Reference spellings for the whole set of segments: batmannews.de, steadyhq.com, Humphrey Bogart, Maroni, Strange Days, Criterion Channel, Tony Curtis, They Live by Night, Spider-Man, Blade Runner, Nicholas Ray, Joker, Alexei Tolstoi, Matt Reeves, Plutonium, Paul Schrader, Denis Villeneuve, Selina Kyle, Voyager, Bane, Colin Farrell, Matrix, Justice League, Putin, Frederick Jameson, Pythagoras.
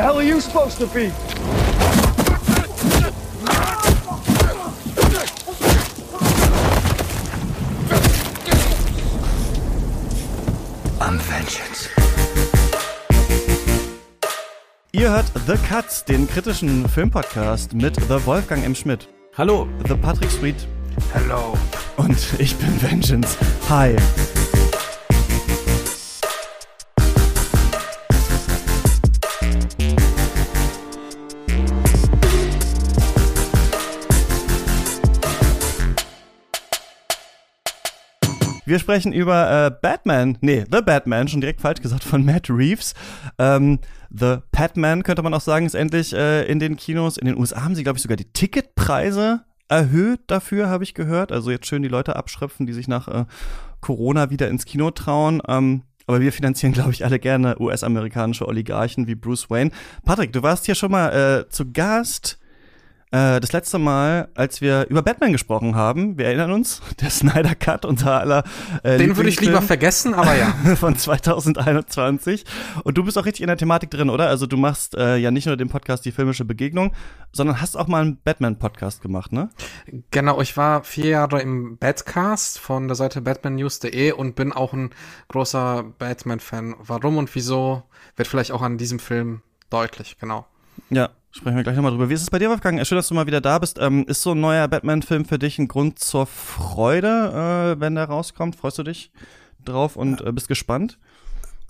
The hell are you supposed to be? I'm vengeance. Ihr hört The Cuts, den kritischen Filmpodcast mit The Wolfgang M. Schmidt. Hallo. The Patrick Sweet. Hallo. Und ich bin Vengeance. Hi. Wir sprechen über The Batman, schon direkt falsch gesagt, von Matt Reeves. The Batman, könnte man auch sagen, ist endlich in den Kinos. In den USA haben sie, glaube ich, sogar die Ticketpreise erhöht dafür, habe ich gehört. Also jetzt schön die Leute abschröpfen, die sich nach Corona wieder ins Kino trauen. Aber wir finanzieren, glaube ich, alle gerne US-amerikanische Oligarchen wie Bruce Wayne. Patrick, du warst hier schon mal zu Gast. Das letzte Mal, als wir über Batman gesprochen haben, wir erinnern uns, der Snyder Cut, unser aller den würde ich lieber vergessen, aber ja. Von 2021. Und du bist auch richtig in der Thematik drin, oder? Also du machst ja nicht nur den Podcast Die filmische Begegnung, sondern hast auch mal einen Batman-Podcast gemacht, ne? Genau, ich war 4 Jahre im Batcast von der Seite batmannews.de und bin auch ein großer Batman-Fan. Warum und wieso wird vielleicht auch an diesem Film deutlich, genau. Ja. Sprechen wir gleich nochmal drüber. Wie ist es bei dir, Wolfgang? Schön, dass du mal wieder da bist. Ist so ein neuer Batman-Film für dich ein Grund zur Freude, wenn der rauskommt? Freust du dich drauf und bist gespannt?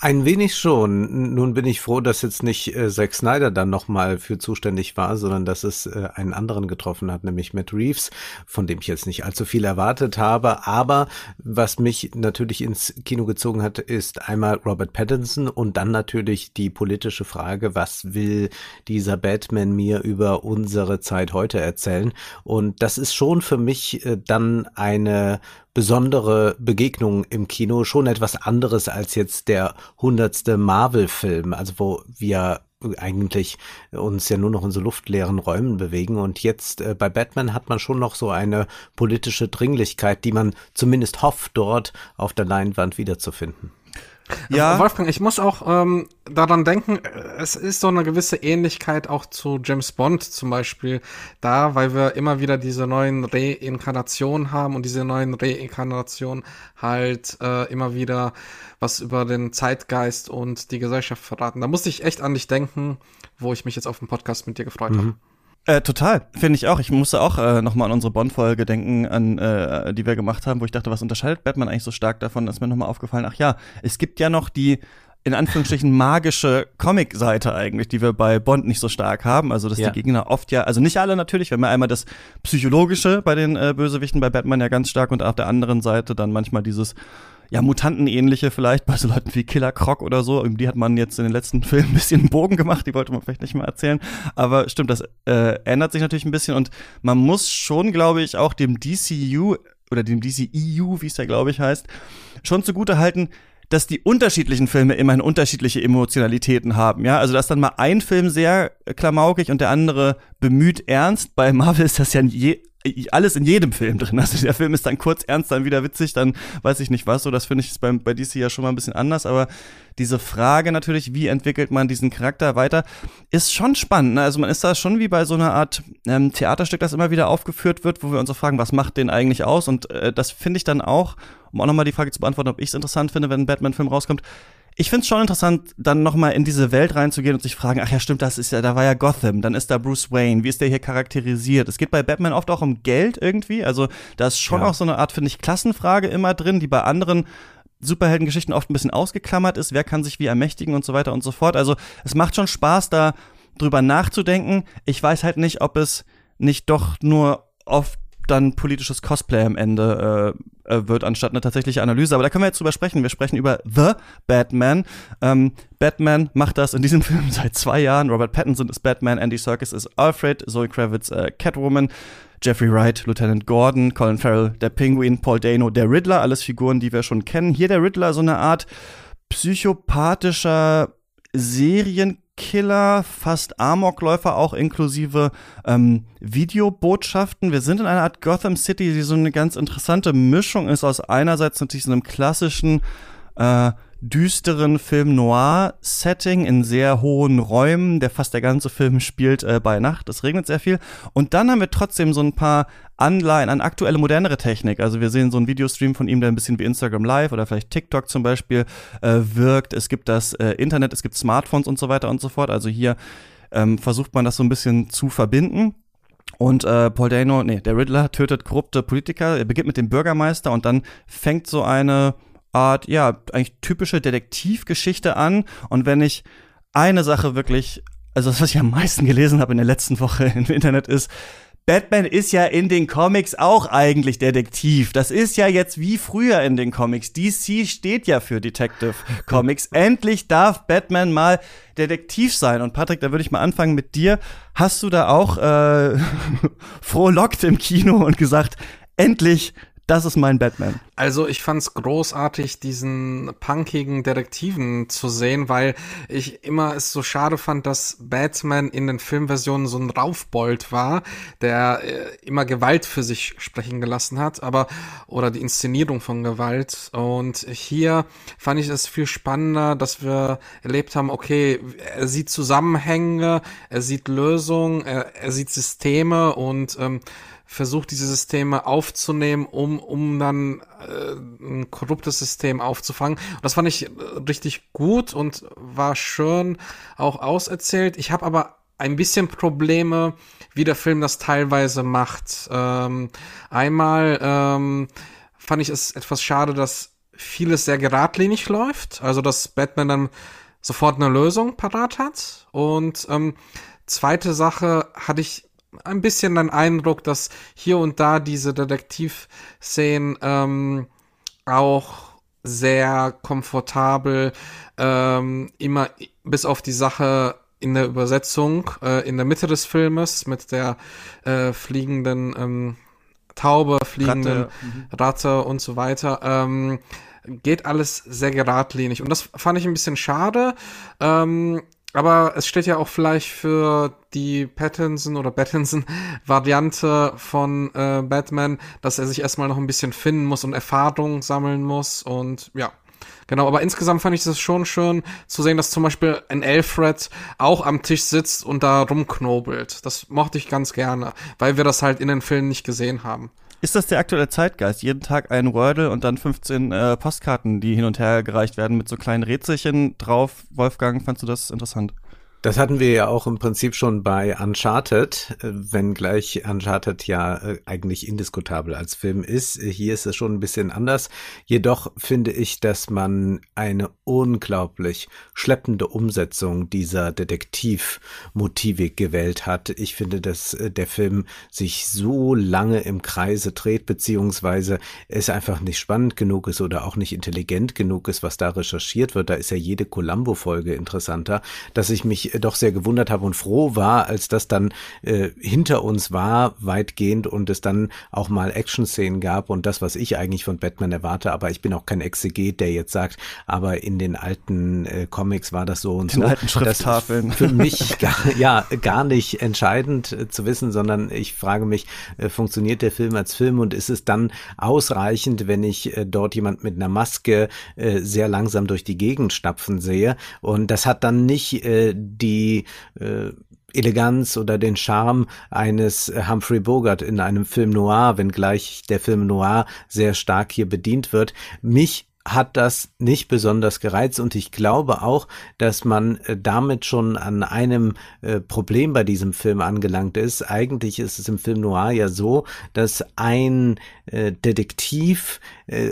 Ein wenig schon. Nun bin ich froh, dass jetzt nicht Zack Snyder dann nochmal für zuständig war, sondern dass es einen anderen getroffen hat, nämlich Matt Reeves, von dem ich jetzt nicht allzu viel erwartet habe. Aber was mich natürlich ins Kino gezogen hat, ist einmal Robert Pattinson und dann natürlich die politische Frage, was will dieser Batman mir über unsere Zeit heute erzählen? Und das ist schon für mich dann eine besondere Begegnungen im Kino, schon etwas anderes als jetzt der 100. Marvel-Film, also wo wir eigentlich uns ja nur noch in so luftleeren Räumen bewegen. Und jetzt bei Batman hat man schon noch so eine politische Dringlichkeit, die man zumindest hofft, dort auf der Leinwand wiederzufinden. Ja. Wolfgang, ich muss auch daran denken, es ist so eine gewisse Ähnlichkeit auch zu James Bond zum Beispiel da, weil wir immer wieder diese neuen Reinkarnationen haben und diese neuen Reinkarnationen halt immer wieder was über den Zeitgeist und die Gesellschaft verraten. Da musste ich echt an dich denken, wo ich mich jetzt auf den Podcast mit dir gefreut habe. Total, finde ich auch. Ich musste auch nochmal an unsere Bond-Folge denken, die wir gemacht haben, wo ich dachte, was unterscheidet Batman eigentlich so stark davon? Ist mir nochmal aufgefallen, ach ja, es gibt ja noch die, in Anführungsstrichen, magische Comic-Seite eigentlich, die wir bei Bond nicht so stark haben. Also, dass die Gegner oft also nicht alle natürlich, wenn wir einmal das Psychologische bei den Bösewichten bei Batman ja ganz stark und auf der anderen Seite dann manchmal dieses Mutantenähnliche vielleicht, bei so Leuten wie Killer Croc oder so. Um die hat man jetzt in den letzten Filmen ein bisschen einen Bogen gemacht, die wollte man vielleicht nicht mehr erzählen. Aber stimmt, das ändert sich natürlich ein bisschen. Und man muss schon, glaube ich, auch dem DCU oder dem DCEU, wie es ja, glaube ich, heißt, schon zugutehalten, dass die unterschiedlichen Filme immerhin unterschiedliche Emotionalitäten haben, ja. Also, dass dann mal ein Film sehr klamaukig und der andere bemüht ernst. Bei Marvel ist das ja alles in jedem Film drin. Also, der Film ist dann kurz ernst, dann wieder witzig, dann weiß ich nicht was. So, das finde ich bei DC ja schon mal ein bisschen anders. Aber diese Frage natürlich, wie entwickelt man diesen Charakter weiter, ist schon spannend, ne? Also, man ist da schon wie bei so einer Art Theaterstück, das immer wieder aufgeführt wird, wo wir uns auch fragen, was macht den eigentlich aus? Und das finde ich dann auch, um auch nochmal die Frage zu beantworten, ob ich es interessant finde, wenn ein Batman-Film rauskommt. Ich find's schon interessant, dann nochmal in diese Welt reinzugehen und sich fragen, ach ja, stimmt, das ist ja, da war ja Gotham, dann ist da Bruce Wayne, wie ist der hier charakterisiert? Es geht bei Batman oft auch um Geld irgendwie, also da ist schon auch so eine Art, finde ich, Klassenfrage immer drin, die bei anderen Superheldengeschichten oft ein bisschen ausgeklammert ist, wer kann sich wie ermächtigen und so weiter und so fort. Also es macht schon Spaß, da drüber nachzudenken. Ich weiß halt nicht, ob es nicht doch nur oft dann politisches Cosplay am Ende wird, anstatt eine tatsächliche Analyse. Aber da können wir jetzt drüber sprechen. Wir sprechen über The Batman. Batman macht das in diesem Film seit 2 Jahren. Robert Pattinson ist Batman, Andy Serkis ist Alfred, Zoe Kravitz Catwoman, Jeffrey Wright Lieutenant Gordon, Colin Farrell der Penguin, Paul Dano der Riddler, alles Figuren, die wir schon kennen. Hier der Riddler, so eine Art psychopathischer Serienkiller, fast Amokläufer auch, inklusive Videobotschaften. Wir sind in einer Art Gotham City, die so eine ganz interessante Mischung ist aus einerseits natürlich so einem klassischen düsteren Film-Noir-Setting in sehr hohen Räumen. Der ganze Film spielt bei Nacht. Es regnet sehr viel. Und dann haben wir trotzdem so ein paar Anleihen an aktuelle, modernere Technik. Also wir sehen so einen Videostream von ihm, der ein bisschen wie Instagram Live oder vielleicht TikTok zum Beispiel wirkt. Es gibt das Internet, es gibt Smartphones und so weiter und so fort. Also hier versucht man das so ein bisschen zu verbinden. Und Paul Dano, der Riddler, tötet korrupte Politiker. Er beginnt mit dem Bürgermeister und dann fängt so eine Art, ja, eigentlich typische Detektivgeschichte an. Und wenn ich eine Sache wirklich, also das, was ich am meisten gelesen habe in der letzten Woche im Internet, ist, Batman ist ja in den Comics auch eigentlich Detektiv. Das ist ja jetzt wie früher in den Comics. DC steht ja für Detective Comics. Endlich darf Batman mal Detektiv sein. Und Patrick, da würde ich mal anfangen mit dir. Hast du da auch frohlockt im Kino und gesagt, endlich, das ist mein Batman? Also ich fand's großartig, diesen punkigen Detektiven zu sehen, weil ich immer es so schade fand, dass Batman in den Filmversionen so ein Raufbold war, der immer Gewalt für sich sprechen gelassen hat, oder die Inszenierung von Gewalt. Und hier fand ich es viel spannender, dass wir erlebt haben, okay, er sieht Zusammenhänge, er sieht Lösungen, er sieht Systeme und versucht, diese Systeme aufzunehmen, um dann ein korruptes System aufzufangen. Und das fand ich richtig gut und war schön auch auserzählt. Ich habe aber ein bisschen Probleme, wie der Film das teilweise macht. Einmal fand ich es etwas schade, dass vieles sehr geradlinig läuft. Also, dass Batman dann sofort eine Lösung parat hat. Und zweite Sache hatte ich ein bisschen den Eindruck, dass hier und da diese Detektivszenen auch sehr komfortabel immer bis auf die Sache in der Übersetzung in der Mitte des Filmes mit der fliegenden Taube, fliegenden Ratte und so weiter, geht alles sehr geradlinig. Und das fand ich ein bisschen schade. Aber es steht ja auch vielleicht für die Pattinson-Variante von Batman, dass er sich erstmal noch ein bisschen finden muss und Erfahrung sammeln muss und ja. Genau, aber insgesamt fand ich das schon schön zu sehen, dass zum Beispiel ein Alfred auch am Tisch sitzt und da rumknobelt. Das mochte ich ganz gerne, weil wir das halt in den Filmen nicht gesehen haben. Ist das der aktuelle Zeitgeist? Jeden Tag ein Wordle und dann 15 Postkarten, die hin und her gereicht werden mit so kleinen Rätselchen drauf. Wolfgang, fandst du das interessant? Das hatten wir ja auch im Prinzip schon bei Uncharted, wenngleich Uncharted ja eigentlich indiskutabel als Film ist. Hier ist es schon ein bisschen anders. Jedoch finde ich, dass man eine unglaublich schleppende Umsetzung dieser Detektivmotivik gewählt hat. Ich finde, dass der Film sich so lange im Kreise dreht, beziehungsweise es einfach nicht spannend genug ist oder auch nicht intelligent genug ist, was da recherchiert wird. Da ist ja jede Columbo-Folge interessanter, dass ich mich doch sehr gewundert habe und froh war, als das dann hinter uns war, weitgehend, und es dann auch mal Action-Szenen gab und das, was ich eigentlich von Batman erwarte, aber ich bin auch kein Exeget, der jetzt sagt, aber in den alten Comics war das so und so. In den alten Schrifttafeln. Für mich gar nicht entscheidend zu wissen, sondern ich frage mich, funktioniert der Film als Film und ist es dann ausreichend, wenn ich dort jemand mit einer Maske sehr langsam durch die Gegend stapfen sehe, und das hat dann nicht die Eleganz oder den Charme eines Humphrey Bogart in einem Film Noir, wenngleich der Film Noir sehr stark hier bedient wird. Mich hat das nicht besonders gereizt und ich glaube auch, dass man damit schon an einem Problem bei diesem Film angelangt ist. Eigentlich ist es im Film Noir ja so, dass ein Detektiv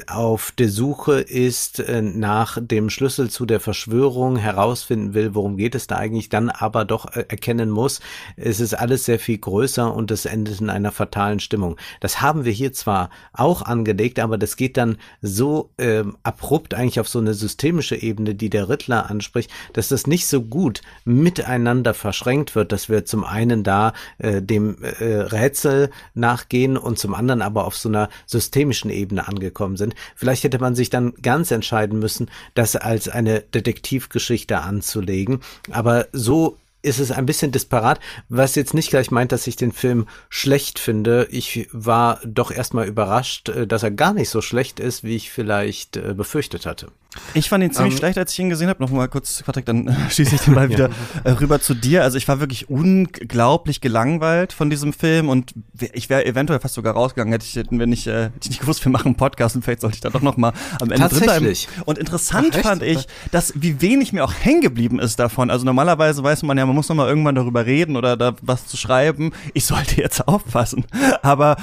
auf der Suche ist nach dem Schlüssel zu der Verschwörung, herausfinden will, worum geht es da eigentlich, dann aber doch erkennen muss, es ist alles sehr viel größer und es endet in einer fatalen Stimmung. Das haben wir hier zwar auch angelegt, aber das geht dann so abrupt eigentlich auf so eine systemische Ebene, die der Riddler anspricht, dass das nicht so gut miteinander verschränkt wird, dass wir zum einen da dem Rätsel nachgehen und zum anderen aber auf so einer systemischen Ebene angekommen sind. Vielleicht hätte man sich dann ganz entscheiden müssen, das als eine Detektivgeschichte anzulegen, aber so ist es ein bisschen disparat, was jetzt nicht gleich meint, dass ich den Film schlecht finde. Ich war doch erstmal überrascht, dass er gar nicht so schlecht ist, wie ich vielleicht befürchtet hatte. Ich fand ihn ziemlich schlecht, als ich ihn gesehen habe. Noch mal kurz, Patrick, dann schieße ich den Ball wieder rüber zu dir. Also ich war wirklich unglaublich gelangweilt von diesem Film und ich wäre eventuell fast sogar rausgegangen, hätte ich nicht gewusst, wir machen einen Podcast und vielleicht sollte ich da doch noch mal am Ende drin bleiben. Und interessant fand ich, dass wie wenig mir auch hängen geblieben ist davon. Also normalerweise weiß man ja, man muss noch mal irgendwann darüber reden oder da was zu schreiben. Ich sollte jetzt aufpassen. Aber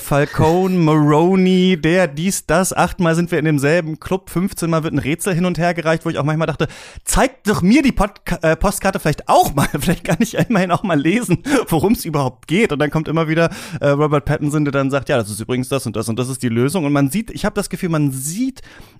Falcone, Maroni, dies, das, 8-mal sind wir in demselben Club, 15-mal wird ein Rätsel hin und her gereicht, wo ich auch manchmal dachte, zeigt doch mir die Postkarte vielleicht auch mal, vielleicht kann ich immerhin auch mal lesen, worum es überhaupt geht. Und dann kommt immer wieder Robert Pattinson, der dann sagt, ja, das ist übrigens das und das und das ist die Lösung. Und man sieht, ich habe das Gefühl,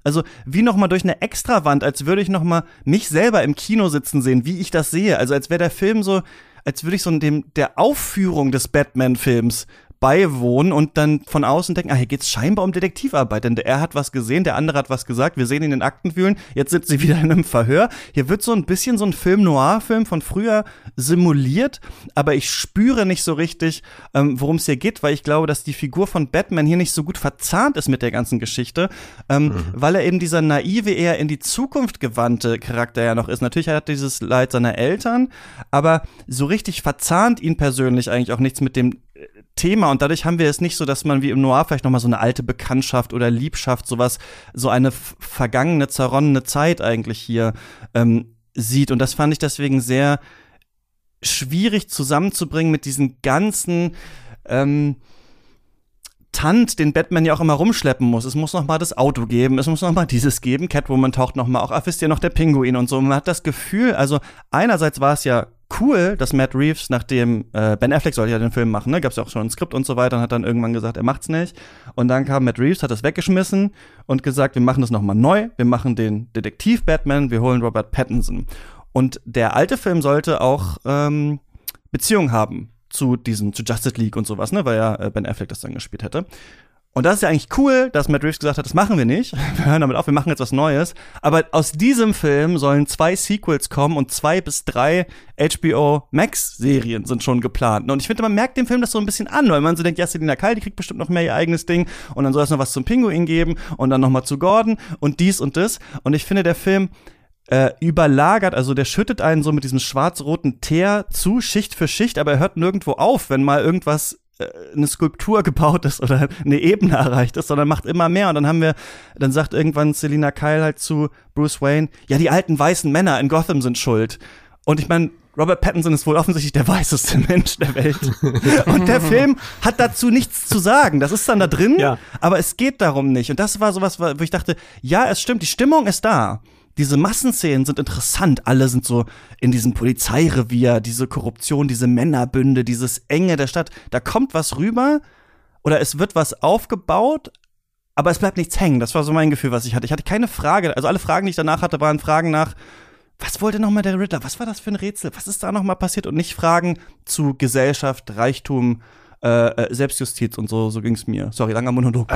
also wie nochmal durch eine Extrawand, als würde ich nochmal mich selber im Kino sitzen sehen, wie ich das sehe. Also als wäre der Film so, als würde ich so in der Aufführung des Batman-Films beiwohnen und dann von außen denken, hier geht's scheinbar um Detektivarbeit, denn er hat was gesehen, der andere hat was gesagt, wir sehen ihn in den Aktenwühlen, jetzt sind sie wieder in einem Verhör. Hier wird so ein bisschen so ein Film-Noir-Film von früher simuliert, aber ich spüre nicht so richtig, worum es hier geht, weil ich glaube, dass die Figur von Batman hier nicht so gut verzahnt ist mit der ganzen Geschichte, weil er eben dieser naive, eher in die Zukunft gewandte Charakter ja noch ist. Natürlich hat er dieses Leid seiner Eltern, aber so richtig verzahnt ihn persönlich eigentlich auch nichts mit dem Thema und dadurch haben wir es nicht so, dass man wie im Noir vielleicht nochmal so eine alte Bekanntschaft oder Liebschaft, sowas, so eine vergangene, zerronnene Zeit eigentlich hier sieht und das fand ich deswegen sehr schwierig zusammenzubringen mit diesen ganzen Tant, den Batman ja auch immer rumschleppen muss. Es muss noch mal das Auto geben, es muss noch mal dieses geben, Catwoman taucht noch mal auch auf, ist ja noch der Pinguin und so. Man hat das Gefühl, also einerseits war es ja cool, dass Matt Reeves, nachdem Ben Affleck sollte ja den Film machen, ne, gab's ja auch schon ein Skript und so weiter und hat dann irgendwann gesagt, er macht's nicht. Und dann kam Matt Reeves, hat das weggeschmissen und gesagt, wir machen das noch mal neu, wir machen den Detektiv Batman, wir holen Robert Pattinson. Und der alte Film sollte auch Beziehung haben zu Justice League und sowas, ne, weil ja Ben Affleck das dann gespielt hätte. Und das ist ja eigentlich cool, dass Matt Reeves gesagt hat, das machen wir nicht, wir hören damit auf, wir machen jetzt was Neues. Aber aus diesem Film sollen 2 Sequels kommen und 2 bis 3 HBO Max-Serien sind schon geplant. Und ich finde, man merkt dem Film das so ein bisschen an, weil man so denkt, ja, Selina Kyle, die kriegt bestimmt noch mehr ihr eigenes Ding und dann soll es noch was zum Pinguin geben und dann noch mal zu Gordon und dies und das. Und ich finde, der Film überlagert, also der schüttet einen so mit diesem schwarz-roten Teer zu, Schicht für Schicht, aber er hört nirgendwo auf, wenn mal irgendwas eine Skulptur gebaut ist oder eine Ebene erreicht ist, sondern macht immer mehr. Und dann sagt irgendwann Selina Kyle halt zu Bruce Wayne, ja, die alten weißen Männer in Gotham sind schuld. Und ich meine, Robert Pattinson ist wohl offensichtlich der weißeste Mensch der Welt. Und der Film hat dazu nichts zu sagen. Das ist dann da drin, aber es geht darum nicht. Und das war sowas, wo ich dachte, ja, es stimmt, die Stimmung ist da. Diese Massenszenen sind interessant, alle sind so in diesem Polizeirevier, diese Korruption, diese Männerbünde, dieses Enge der Stadt, da kommt was rüber oder es wird was aufgebaut, aber es bleibt nichts hängen. Das war so mein Gefühl, was ich hatte. Ich hatte keine Frage, also alle Fragen, die ich danach hatte, waren Fragen nach, was wollte noch mal der Riddler, was war das für ein Rätsel, was ist da noch mal passiert und nicht Fragen zu Gesellschaft, Reichtum, Selbstjustiz und so ging's mir. Sorry, langer Monolog.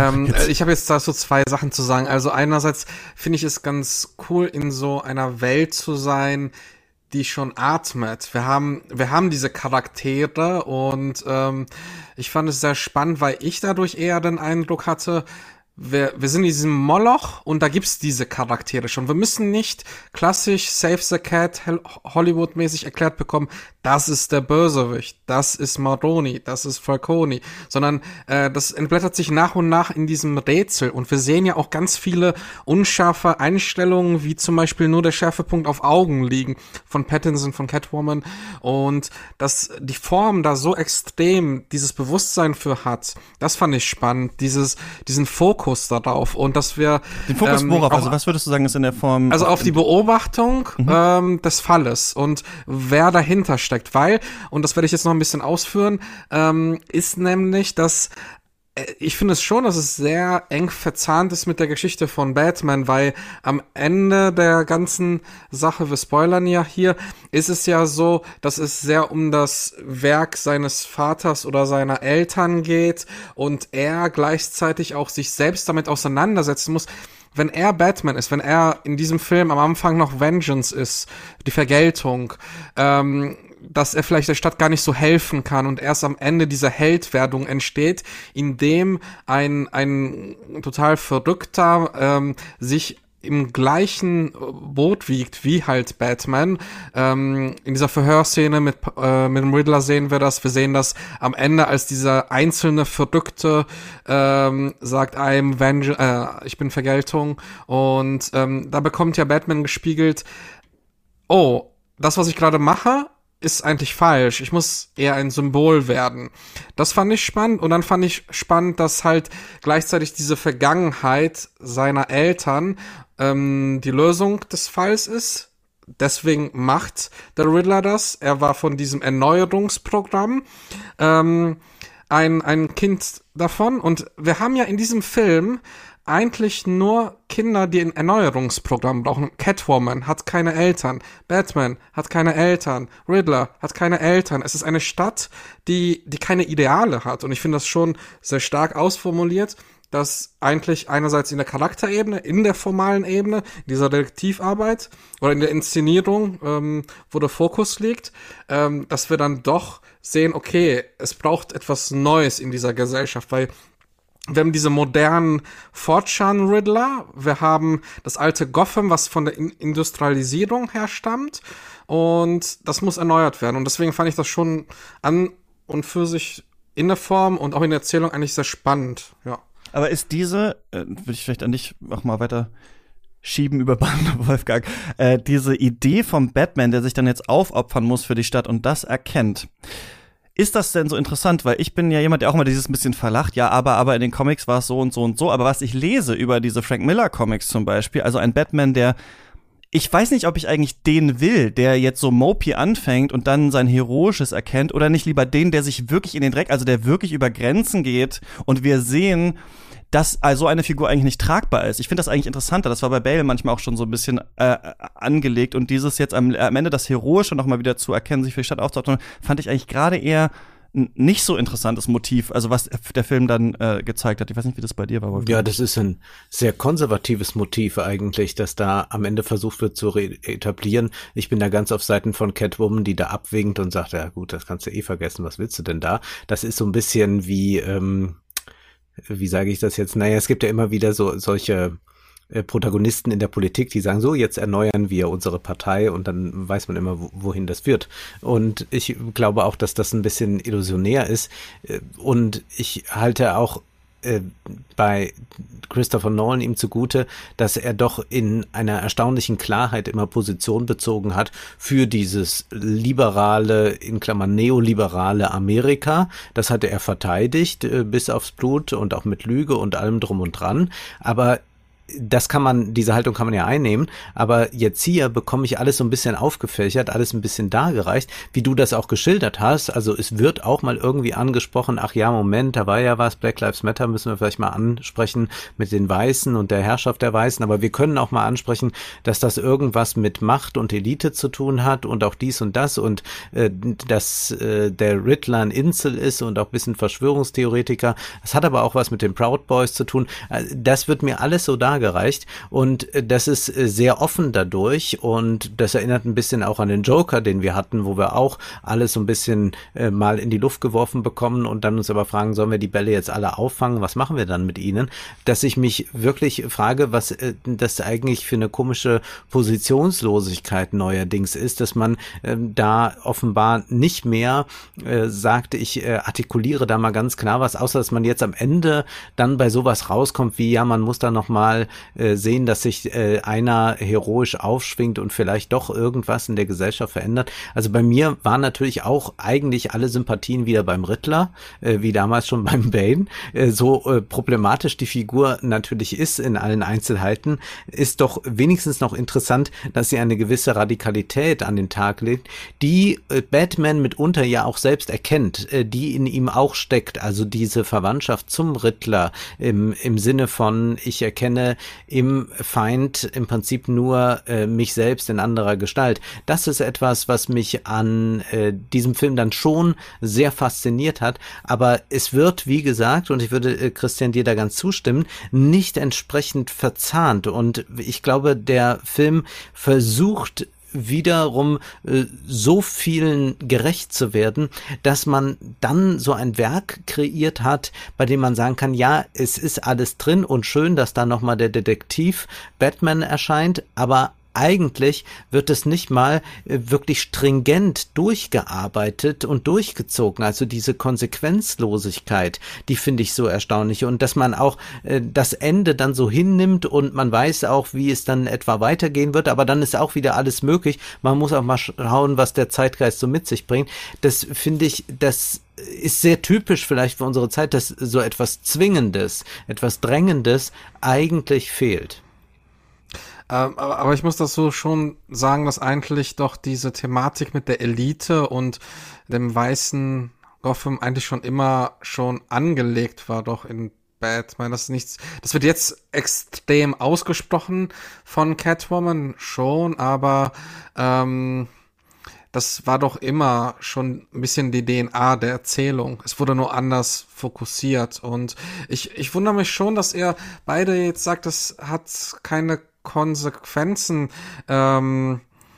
Ich habe jetzt dazu 2 Sachen zu sagen. Also einerseits finde ich es ganz cool, in so einer Welt zu sein, die schon atmet. Wir haben diese Charaktere und ich fand es sehr spannend, weil ich dadurch eher den Eindruck hatte, wir sind in diesem Moloch und da gibt's diese Charaktere schon. Wir müssen nicht klassisch Save the Cat Hollywood-mäßig erklärt bekommen, das ist der Bösewicht, das ist Maroni, das ist Falcone, sondern das entblättert sich nach und nach in diesem Rätsel. Und wir sehen ja auch ganz viele unscharfe Einstellungen, wie zum Beispiel nur der Schärfepunkt auf Augen liegen von Pattinson, von Catwoman. Und dass die Form da so extrem dieses Bewusstsein für hat, das fand ich spannend, diesen Fokus darauf und dass wir den Fokus worauf, also was würdest du sagen ist in der Form? Also auf die Beobachtung des Falles und wer dahinter steckt, weil, und das werde ich jetzt noch ein bisschen ausführen, ist nämlich, dass ich finde es schon, dass es sehr eng verzahnt ist mit der Geschichte von Batman, weil am Ende der ganzen Sache, wir spoilern ja hier, ist es ja so, dass es sehr um das Werk seines Vaters oder seiner Eltern geht und er gleichzeitig auch sich selbst damit auseinandersetzen muss. Wenn er Batman ist, wenn er in diesem Film am Anfang noch Vengeance ist, die Vergeltung, dass er vielleicht der Stadt gar nicht so helfen kann und erst am Ende dieser Heldwerdung entsteht, indem ein total Verrückter sich im gleichen Boot wiegt wie halt Batman. In dieser Verhörszene mit dem Riddler sehen wir das. Wir sehen das am Ende, als dieser einzelne Verrückte sagt, I'm Vengeance, ich bin Vergeltung. Und da bekommt ja Batman gespiegelt, oh, das, was ich gerade mache, ist eigentlich falsch. Ich muss eher ein Symbol werden. Das fand ich spannend. Und dann fand ich spannend, dass halt gleichzeitig diese Vergangenheit seiner Eltern die Lösung des Falls ist. Deswegen macht der Riddler das. Er war von diesem Erneuerungsprogramm ein Kind davon. Und wir haben ja in diesem Film eigentlich nur Kinder, die ein Erneuerungsprogramm brauchen. Catwoman hat keine Eltern. Batman hat keine Eltern. Riddler hat keine Eltern. Es ist eine Stadt, die keine Ideale hat. Und ich finde das schon sehr stark ausformuliert, dass eigentlich einerseits in der Charakterebene, in der formalen Ebene, dieser Detektivarbeit oder in der Inszenierung, wo der Fokus liegt, dass wir dann doch sehen, okay, es braucht etwas Neues in dieser Gesellschaft, weil wir haben diese modernen Fortschritt-Riddler, wir haben das alte Gotham, was von der Industrialisierung herstammt, und das muss erneuert werden. Und deswegen fand ich das schon an und für sich in der Form und auch in der Erzählung eigentlich sehr spannend, ja. Aber ist diese, will ich vielleicht an dich auch mal weiter schieben über Wolfgang, diese Idee vom Batman, der sich dann jetzt aufopfern muss für die Stadt und das erkennt, ist das denn so interessant? Weil ich bin ja jemand, der auch mal dieses bisschen verlacht, ja, aber in den Comics war es so und so und so. Aber was ich lese über diese Frank Miller Comics zum Beispiel, also ein Batman, der, ich weiß nicht, ob ich eigentlich den will, der jetzt so mopey anfängt und dann sein Heroisches erkennt, oder nicht lieber den, der sich wirklich in den Dreck, also der wirklich über Grenzen geht und wir sehen, dass so eine Figur eigentlich nicht tragbar ist. Ich finde das eigentlich interessanter. Das war bei Bale manchmal auch schon so ein bisschen angelegt. Und dieses jetzt am Ende das Heroische noch mal wieder zu erkennen, sich für die Stadt aufzuopfern, fand ich eigentlich gerade eher nicht so interessantes Motiv, also was der Film dann gezeigt hat. Ich weiß nicht, wie das bei dir war. Ja, das ist ein sehr konservatives Motiv eigentlich, das da am Ende versucht wird zu etablieren. Ich bin da ganz auf Seiten von Catwoman, die da abwinkt und sagt, ja gut, das kannst du eh vergessen, was willst du denn da? Das ist so ein bisschen wie wie sage ich das jetzt? Naja, es gibt ja immer wieder solche Protagonisten in der Politik, die sagen, so, jetzt erneuern wir unsere Partei, und dann weiß man immer, wohin das führt. Und ich glaube auch, dass das ein bisschen illusionär ist. Und ich halte auch bei Christopher Nolan ihm zugute, dass er doch in einer erstaunlichen Klarheit immer Position bezogen hat für dieses liberale, in Klammern neoliberale Amerika. Das hatte er verteidigt, bis aufs Blut und auch mit Lüge und allem drum und dran. Aber diese Haltung kann man ja einnehmen, aber jetzt hier bekomme ich alles so ein bisschen aufgefächert, alles ein bisschen dargereicht, wie du das auch geschildert hast. Also es wird auch mal irgendwie angesprochen, ach ja, Moment, da war ja was, Black Lives Matter müssen wir vielleicht mal ansprechen mit den Weißen und der Herrschaft der Weißen, aber wir können auch mal ansprechen, dass das irgendwas mit Macht und Elite zu tun hat und auch dies und das, und dass der Riddler ein Insel ist und auch ein bisschen Verschwörungstheoretiker. Das hat aber auch was mit den Proud Boys zu tun. Das wird mir alles so dargereicht, und das ist sehr offen dadurch, und das erinnert ein bisschen auch an den Joker, den wir hatten, wo wir auch alles so ein bisschen mal in die Luft geworfen bekommen und dann uns aber fragen, sollen wir die Bälle jetzt alle auffangen? Was machen wir dann mit ihnen? Dass ich mich wirklich frage, was das eigentlich für eine komische Positionslosigkeit neuerdings ist, dass man da offenbar nicht mehr sagt, ich artikuliere da mal ganz klar was, außer dass man jetzt am Ende dann bei sowas rauskommt, wie ja, man muss da noch mal sehen, dass sich einer heroisch aufschwingt und vielleicht doch irgendwas in der Gesellschaft verändert. Also bei mir waren natürlich auch eigentlich alle Sympathien wieder beim Riddler, wie damals schon beim Bane. So problematisch die Figur natürlich ist in allen Einzelheiten, ist doch wenigstens noch interessant, dass sie eine gewisse Radikalität an den Tag legt, die Batman mitunter ja auch selbst erkennt, die in ihm auch steckt. Also diese Verwandtschaft zum Riddler im Sinne von, ich erkenne im Feind im Prinzip nur mich selbst in anderer Gestalt. Das ist etwas, was mich an diesem Film dann schon sehr fasziniert hat. Aber es wird, wie gesagt, und ich würde Christian dir da ganz zustimmen, nicht entsprechend verzahnt. Und ich glaube, der Film versucht wiederum so vielen gerecht zu werden, dass man dann so ein Werk kreiert hat, bei dem man sagen kann, ja, es ist alles drin und schön, dass da nochmal der Detektiv Batman erscheint, aber eigentlich wird es nicht mal wirklich stringent durchgearbeitet und durchgezogen. Also diese Konsequenzlosigkeit, die finde ich so erstaunlich. Und dass man auch das Ende dann so hinnimmt und man weiß auch, wie es dann etwa weitergehen wird. Aber dann ist auch wieder alles möglich. Man muss auch mal schauen, was der Zeitgeist so mit sich bringt. Das finde ich, das ist sehr typisch vielleicht für unsere Zeit, dass so etwas Zwingendes, etwas Drängendes eigentlich fehlt. Aber ich muss das so schon sagen, dass eigentlich doch diese Thematik mit der Elite und dem weißen Gotham eigentlich schon immer angelegt war, doch in Batman. Das ist nichts, das wird jetzt extrem ausgesprochen von Catwoman schon, aber das war doch immer schon ein bisschen die DNA der Erzählung. Es wurde nur anders fokussiert und ich wundere mich schon, dass ihr beide jetzt sagt, das hat keine Konsequenzen, dass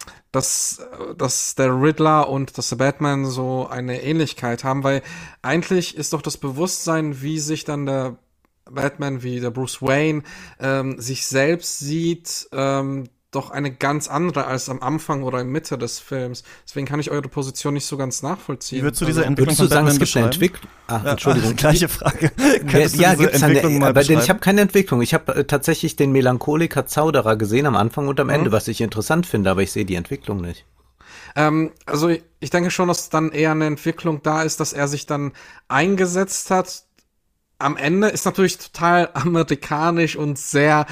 der Riddler und dass der Batman so eine Ähnlichkeit haben, weil eigentlich ist doch das Bewusstsein, wie sich dann der Batman, wie der Bruce Wayne sich selbst sieht, doch eine ganz andere als am Anfang oder in Mitte des Films. Deswegen kann ich eure Position nicht so ganz nachvollziehen. Würdest du diese Entwicklung von Batman beschreiben? Entschuldigung. Gleiche Frage. Ja, gibt's Entwicklung mal beschreiben? Ich habe keine Entwicklung. Ich habe tatsächlich den Melancholiker Zauderer gesehen am Anfang und am Ende, was ich interessant finde, aber ich sehe die Entwicklung nicht. Also ich denke schon, dass dann eher eine Entwicklung da ist, dass er sich dann eingesetzt hat. Am Ende ist natürlich total amerikanisch und sehr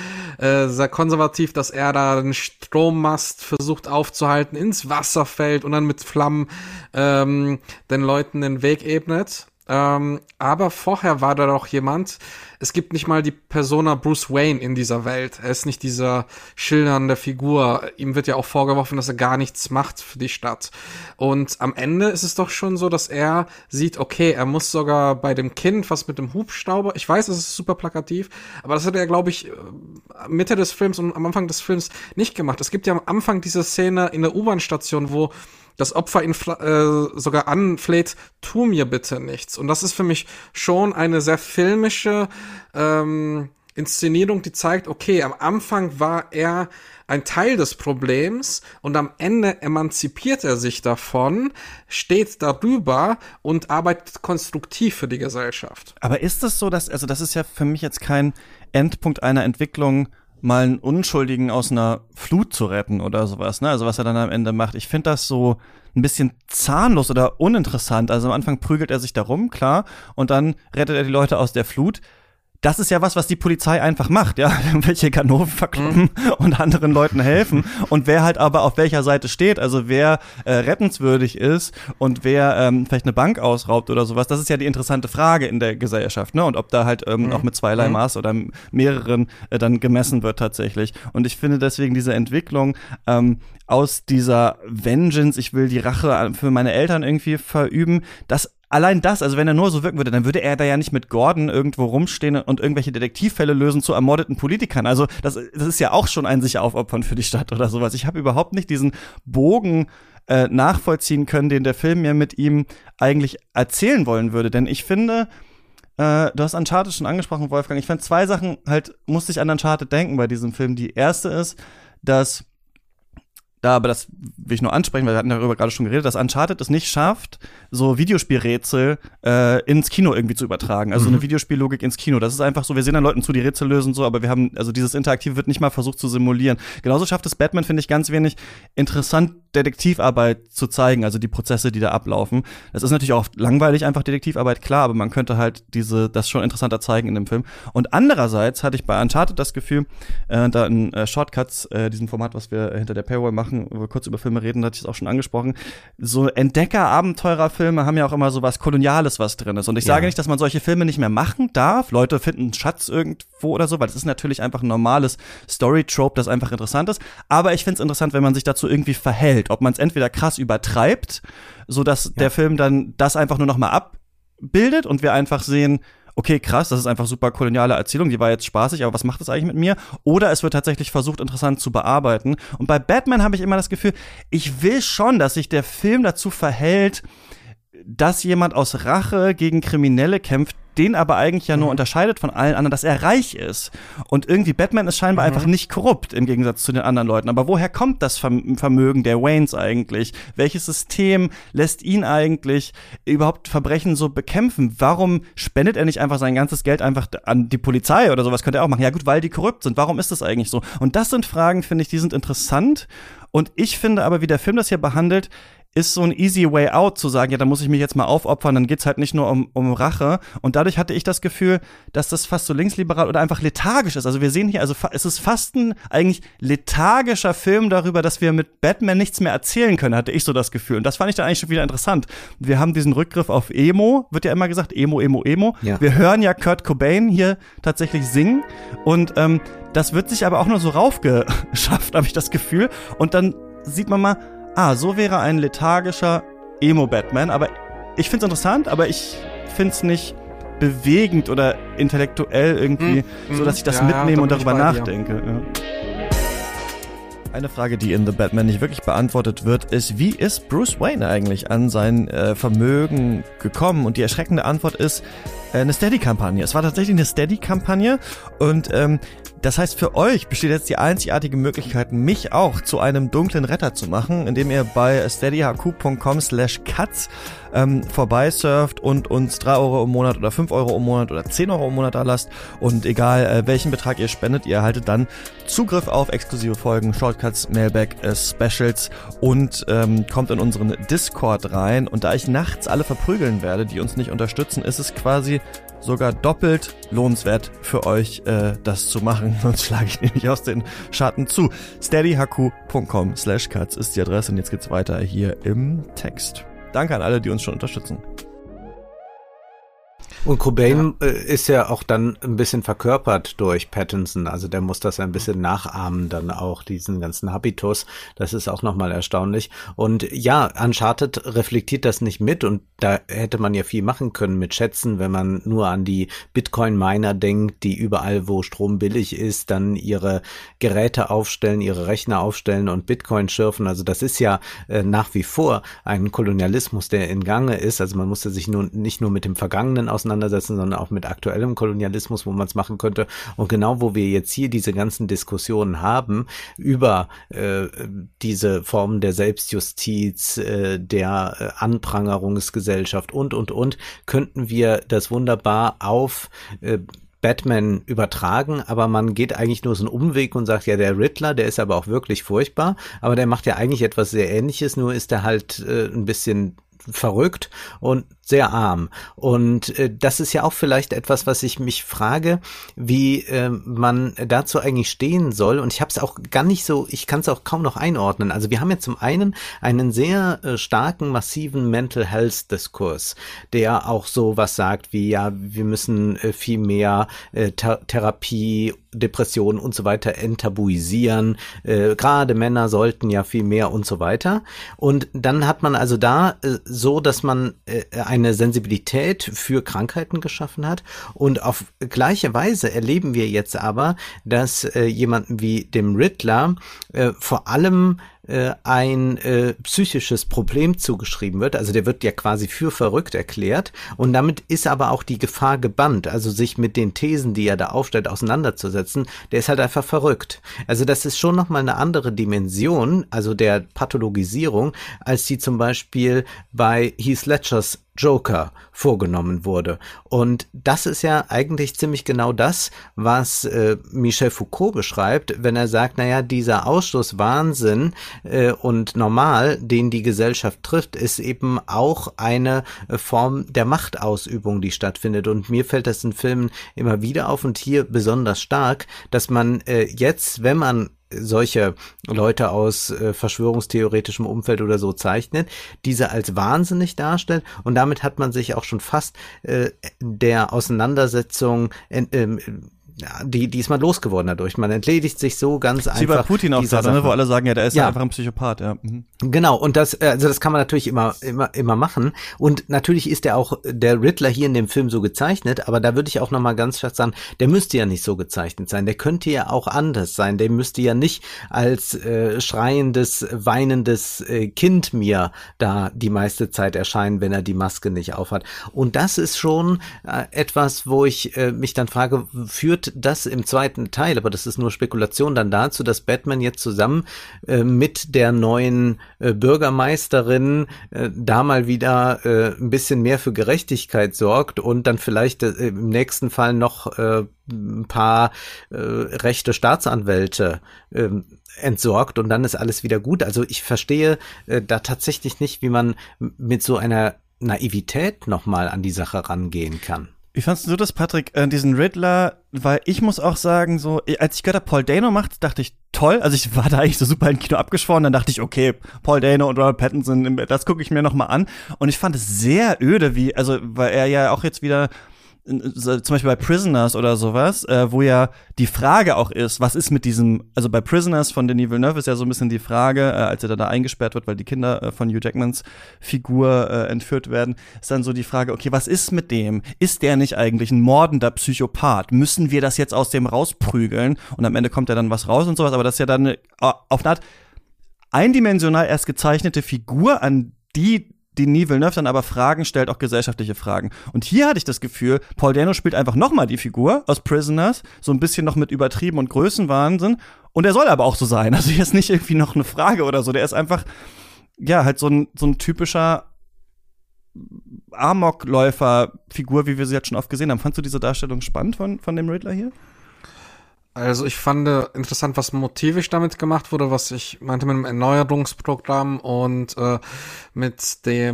konservativ, dass er da einen Strommast versucht aufzuhalten, ins Wasser fällt und dann mit Flammen den Leuten den Weg ebnet. Aber vorher war da doch jemand, es gibt nicht mal die Persona Bruce Wayne in dieser Welt. Er ist nicht dieser schildernde Figur. Ihm wird ja auch vorgeworfen, dass er gar nichts macht für die Stadt. Und am Ende ist es doch schon so, dass er sieht, okay, er muss sogar bei dem Kind was mit dem Hubschrauber, ich weiß, es ist super plakativ, aber das hat er, glaube ich, Mitte des Films und am Anfang des Films nicht gemacht. Es gibt ja am Anfang diese Szene in der U-Bahn-Station, wo das Opfer ihn sogar anfleht, tu mir bitte nichts. Und das ist für mich schon eine sehr filmische Inszenierung, die zeigt, okay, am Anfang war er ein Teil des Problems und am Ende emanzipiert er sich davon, steht darüber und arbeitet konstruktiv für die Gesellschaft. Aber ist es so, dass, also das ist ja für mich jetzt kein Endpunkt einer Entwicklung, mal einen Unschuldigen aus einer Flut zu retten oder sowas, ne? Also was er dann am Ende macht. Ich finde das so ein bisschen zahnlos oder uninteressant. Also am Anfang prügelt er sich da rum, klar, und dann rettet er die Leute aus der Flut. Das ist ja was die Polizei einfach macht, ja, irgendwelche Kanonen verkloppen und anderen Leuten helfen. Und wer halt aber auf welcher Seite steht, also wer rettenswürdig ist und wer vielleicht eine Bank ausraubt oder sowas, das ist ja die interessante Frage in der Gesellschaft, ne? Und ob da halt auch mit zweierlei Maß oder mehreren dann gemessen wird tatsächlich. Und ich finde deswegen diese Entwicklung aus dieser Vengeance, ich will die Rache für meine Eltern irgendwie verüben, das allein das, also wenn er nur so wirken würde, dann würde er da ja nicht mit Gordon irgendwo rumstehen und irgendwelche Detektivfälle lösen zu ermordeten Politikern. Also das ist ja auch schon ein sich aufopfern für die Stadt oder sowas. Ich habe überhaupt nicht diesen Bogen nachvollziehen können, den der Film mir mit ihm eigentlich erzählen wollen würde. Denn ich finde, du hast Uncharted schon angesprochen, Wolfgang. Ich fand zwei Sachen, halt musste ich an Uncharted denken bei diesem Film. Die erste ist, dass aber das will ich nur ansprechen, weil wir hatten darüber gerade schon geredet, dass Uncharted es nicht schafft, so Videospielrätsel ins Kino irgendwie zu übertragen. Also so eine Videospiellogik ins Kino. Das ist einfach so, wir sehen dann Leuten zu, die Rätsel lösen so, aber wir haben, also dieses Interaktive wird nicht mal versucht zu simulieren. Genauso schafft es Batman, finde ich, ganz wenig interessant, Detektivarbeit zu zeigen, also die Prozesse, die da ablaufen. Das ist natürlich auch oft langweilig, einfach Detektivarbeit, klar, aber man könnte halt das schon interessanter zeigen in dem Film. Und andererseits hatte ich bei Uncharted das Gefühl, da in Shortcuts, diesem Format, was wir hinter der Paywall machen, wo wir kurz über Filme reden, hatte ich es auch schon angesprochen, so Entdecker-Abenteurer-Filme haben ja auch immer so was Koloniales, was drin ist. Und ich sage nicht, dass man solche Filme nicht mehr machen darf. Leute finden einen Schatz irgendwo oder so, weil das ist natürlich einfach ein normales Story-Trope, das einfach interessant ist. Aber ich finde es interessant, wenn man sich dazu irgendwie verhält. Ob man es entweder krass übertreibt, sodass der Film dann das einfach nur noch mal abbildet und wir einfach sehen, okay, krass, das ist einfach super koloniale Erzählung, die war jetzt spaßig, aber was macht das eigentlich mit mir? Oder es wird tatsächlich versucht, interessant zu bearbeiten. Und bei Batman habe ich immer das Gefühl, ich will schon, dass sich der Film dazu verhält, dass jemand aus Rache gegen Kriminelle kämpft, den aber eigentlich ja nur unterscheidet von allen anderen, dass er reich ist. Und irgendwie Batman ist scheinbar einfach nicht korrupt im Gegensatz zu den anderen Leuten. Aber woher kommt das Vermögen der Waynes eigentlich? Welches System lässt ihn eigentlich überhaupt Verbrechen so bekämpfen? Warum spendet er nicht einfach sein ganzes Geld einfach an die Polizei oder sowas? Könnte er auch machen. Ja gut, weil die korrupt sind. Warum ist das eigentlich so? Und das sind Fragen, finde ich, die sind interessant. Und ich finde aber, wie der Film das hier behandelt, ist so ein easy way out zu sagen, ja, dann muss ich mich jetzt mal aufopfern, dann geht's halt nicht nur um Rache. Und dadurch hatte ich das Gefühl, dass das fast so linksliberal oder einfach lethargisch ist. Also wir sehen hier, also es ist fast ein eigentlich lethargischer Film darüber, dass wir mit Batman nichts mehr erzählen können, hatte ich so das Gefühl. Und das fand ich dann eigentlich schon wieder interessant. Wir haben diesen Rückgriff auf Emo, wird ja immer gesagt, Emo. Ja. Wir hören ja Kurt Cobain hier tatsächlich singen und das wird sich aber auch nur so raufgeschafft, habe ich das Gefühl. Und dann sieht man mal, so wäre ein lethargischer Emo-Batman. Aber ich find's interessant, aber ich find's nicht bewegend oder intellektuell irgendwie, so dass ich das mitnehme und darüber nachdenke. Ja. Eine Frage, die in The Batman nicht wirklich beantwortet wird, ist, wie ist Bruce Wayne eigentlich an sein Vermögen gekommen? Und die erschreckende Antwort ist eine Steady-Kampagne. Es war tatsächlich eine Steady-Kampagne und das heißt, für euch besteht jetzt die einzigartige Möglichkeit, mich auch zu einem dunklen Retter zu machen, indem ihr bei steadyhq.com/cuts vorbeisurft und uns 3 Euro im Monat oder 5 Euro im Monat oder 10 Euro im Monat da lasst. Und egal welchen Betrag ihr spendet, ihr erhaltet dann Zugriff auf exklusive Folgen, Shortcuts, Mailback, Specials und kommt in unseren Discord rein. Und da ich nachts alle verprügeln werde, die uns nicht unterstützen, ist es quasi sogar doppelt lohnenswert für euch, das zu machen. Sonst schlage ich nämlich aus den Schatten zu. steadyhq.com/cuts ist die Adresse. Und jetzt geht's weiter hier im Text. Danke an alle, die uns schon unterstützen. Und Cobain ist ja auch dann ein bisschen verkörpert durch Pattinson, also der muss das ein bisschen nachahmen dann auch, diesen ganzen Habitus, das ist auch nochmal erstaunlich. Und ja, Uncharted reflektiert das nicht mit und da hätte man ja viel machen können mit Schätzen, wenn man nur an die Bitcoin-Miner denkt, die überall, wo Strom billig ist, dann ihre Geräte aufstellen, ihre Rechner aufstellen und Bitcoin schürfen. Also das ist ja nach wie vor ein Kolonialismus, der in Gange ist, also man musste sich nun nicht nur mit dem Vergangenen auseinandersetzen, sondern auch mit aktuellem Kolonialismus, wo man es machen könnte. Und genau, wo wir jetzt hier diese ganzen Diskussionen haben über diese Formen der Selbstjustiz, der Anprangerungsgesellschaft und, könnten wir das wunderbar auf Batman übertragen, aber man geht eigentlich nur so einen Umweg und sagt, ja, der Riddler, der ist aber auch wirklich furchtbar, aber der macht ja eigentlich etwas sehr Ähnliches, nur ist er halt ein bisschen verrückt und sehr arm. Und das ist ja auch vielleicht etwas, was ich mich frage, wie man dazu eigentlich stehen soll. Und ich habe es auch gar nicht so, ich kann es auch kaum noch einordnen. Also wir haben ja zum einen einen sehr starken, massiven Mental Health Diskurs, der auch so was sagt wie, ja, wir müssen viel mehr Therapie, Depressionen und so weiter enttabuisieren. Gerade Männer sollten ja viel mehr und so weiter. Und dann hat man also da so, dass man eine Sensibilität für Krankheiten geschaffen hat. Und auf gleiche Weise erleben wir jetzt aber, dass jemanden wie dem Riddler vor allem ein psychisches Problem zugeschrieben wird. Also der wird ja quasi für verrückt erklärt und damit ist aber auch die Gefahr gebannt, also sich mit den Thesen, die er da aufstellt, auseinanderzusetzen. Der ist halt einfach verrückt. Also das ist schon nochmal eine andere Dimension, also der Pathologisierung, als die zum Beispiel bei Heath Ledgers Joker vorgenommen wurde. Und das ist ja eigentlich ziemlich genau das, was Michel Foucault beschreibt, wenn er sagt, naja, dieser Ausschlusswahnsinn und normal, den die Gesellschaft trifft, ist eben auch eine Form der Machtausübung, die stattfindet. Und mir fällt das in Filmen immer wieder auf und hier besonders stark, dass man jetzt, wenn man solche Leute aus verschwörungstheoretischem Umfeld oder so zeichnet, diese als wahnsinnig darstellt und damit hat man sich auch schon fast der Auseinandersetzung ja, die ist man losgeworden dadurch. Man entledigt sich so ganz einfach. Wie bei Putin auch da, ne, wo alle sagen, ja, der ist ja einfach ein Psychopath, ja. Mhm. Genau, und das, also das kann man natürlich immer machen. Und natürlich ist der Riddler hier in dem Film so gezeichnet, aber da würde ich auch nochmal ganz stark sagen, der müsste ja nicht so gezeichnet sein, der könnte ja auch anders sein, der müsste ja nicht als schreiendes, weinendes Kind mir da die meiste Zeit erscheinen, wenn er die Maske nicht aufhat. Und das ist schon etwas, wo ich mich dann frage, führt das im zweiten Teil, aber das ist nur Spekulation, dann dazu, dass Batman jetzt zusammen mit der neuen Bürgermeisterin da mal wieder ein bisschen mehr für Gerechtigkeit sorgt und dann vielleicht im nächsten Fall noch ein paar rechte Staatsanwälte entsorgt und dann ist alles wieder gut. Also ich verstehe da tatsächlich nicht, wie man mit so einer Naivität nochmal an die Sache rangehen kann. Wie fandst du das, Patrick, diesen Riddler? Weil ich muss auch sagen, so, als ich gehört habe, Paul Dano macht, dachte ich, toll. Also ich war da eigentlich so super im Kino abgeschworen. Dann dachte ich, okay, Paul Dano und Robert Pattinson, das gucke ich mir noch mal an. Und ich fand es sehr öde, weil er ja auch jetzt wieder, zum Beispiel bei Prisoners oder sowas, wo ja die Frage auch ist, was ist mit diesem, also bei Prisoners von Denis Villeneuve ist ja so ein bisschen die Frage, als er da eingesperrt wird, weil die Kinder von Hugh Jackmans Figur entführt werden, ist dann so die Frage, okay, was ist mit dem? Ist der nicht eigentlich ein mordender Psychopath? Müssen wir das jetzt aus dem rausprügeln? Und am Ende kommt ja dann was raus und sowas, aber das ist ja dann auf eine Art eindimensional erst gezeichnete Figur, an die Denis Villeneuve dann aber Fragen stellt, auch gesellschaftliche Fragen. Und hier hatte ich das Gefühl, Paul Dano spielt einfach nochmal die Figur aus Prisoners, so ein bisschen noch mit übertrieben und Größenwahnsinn. Und er soll aber auch so sein. Also hier ist nicht irgendwie noch eine Frage oder so. Der ist einfach, ja, halt so ein typischer Amokläufer-Figur, wie wir sie jetzt schon oft gesehen haben. Fandst du diese Darstellung spannend von dem Riddler hier? Also ich fand interessant, was motivisch damit gemacht wurde, was ich meinte mit dem Erneuerungsprogramm und mit dem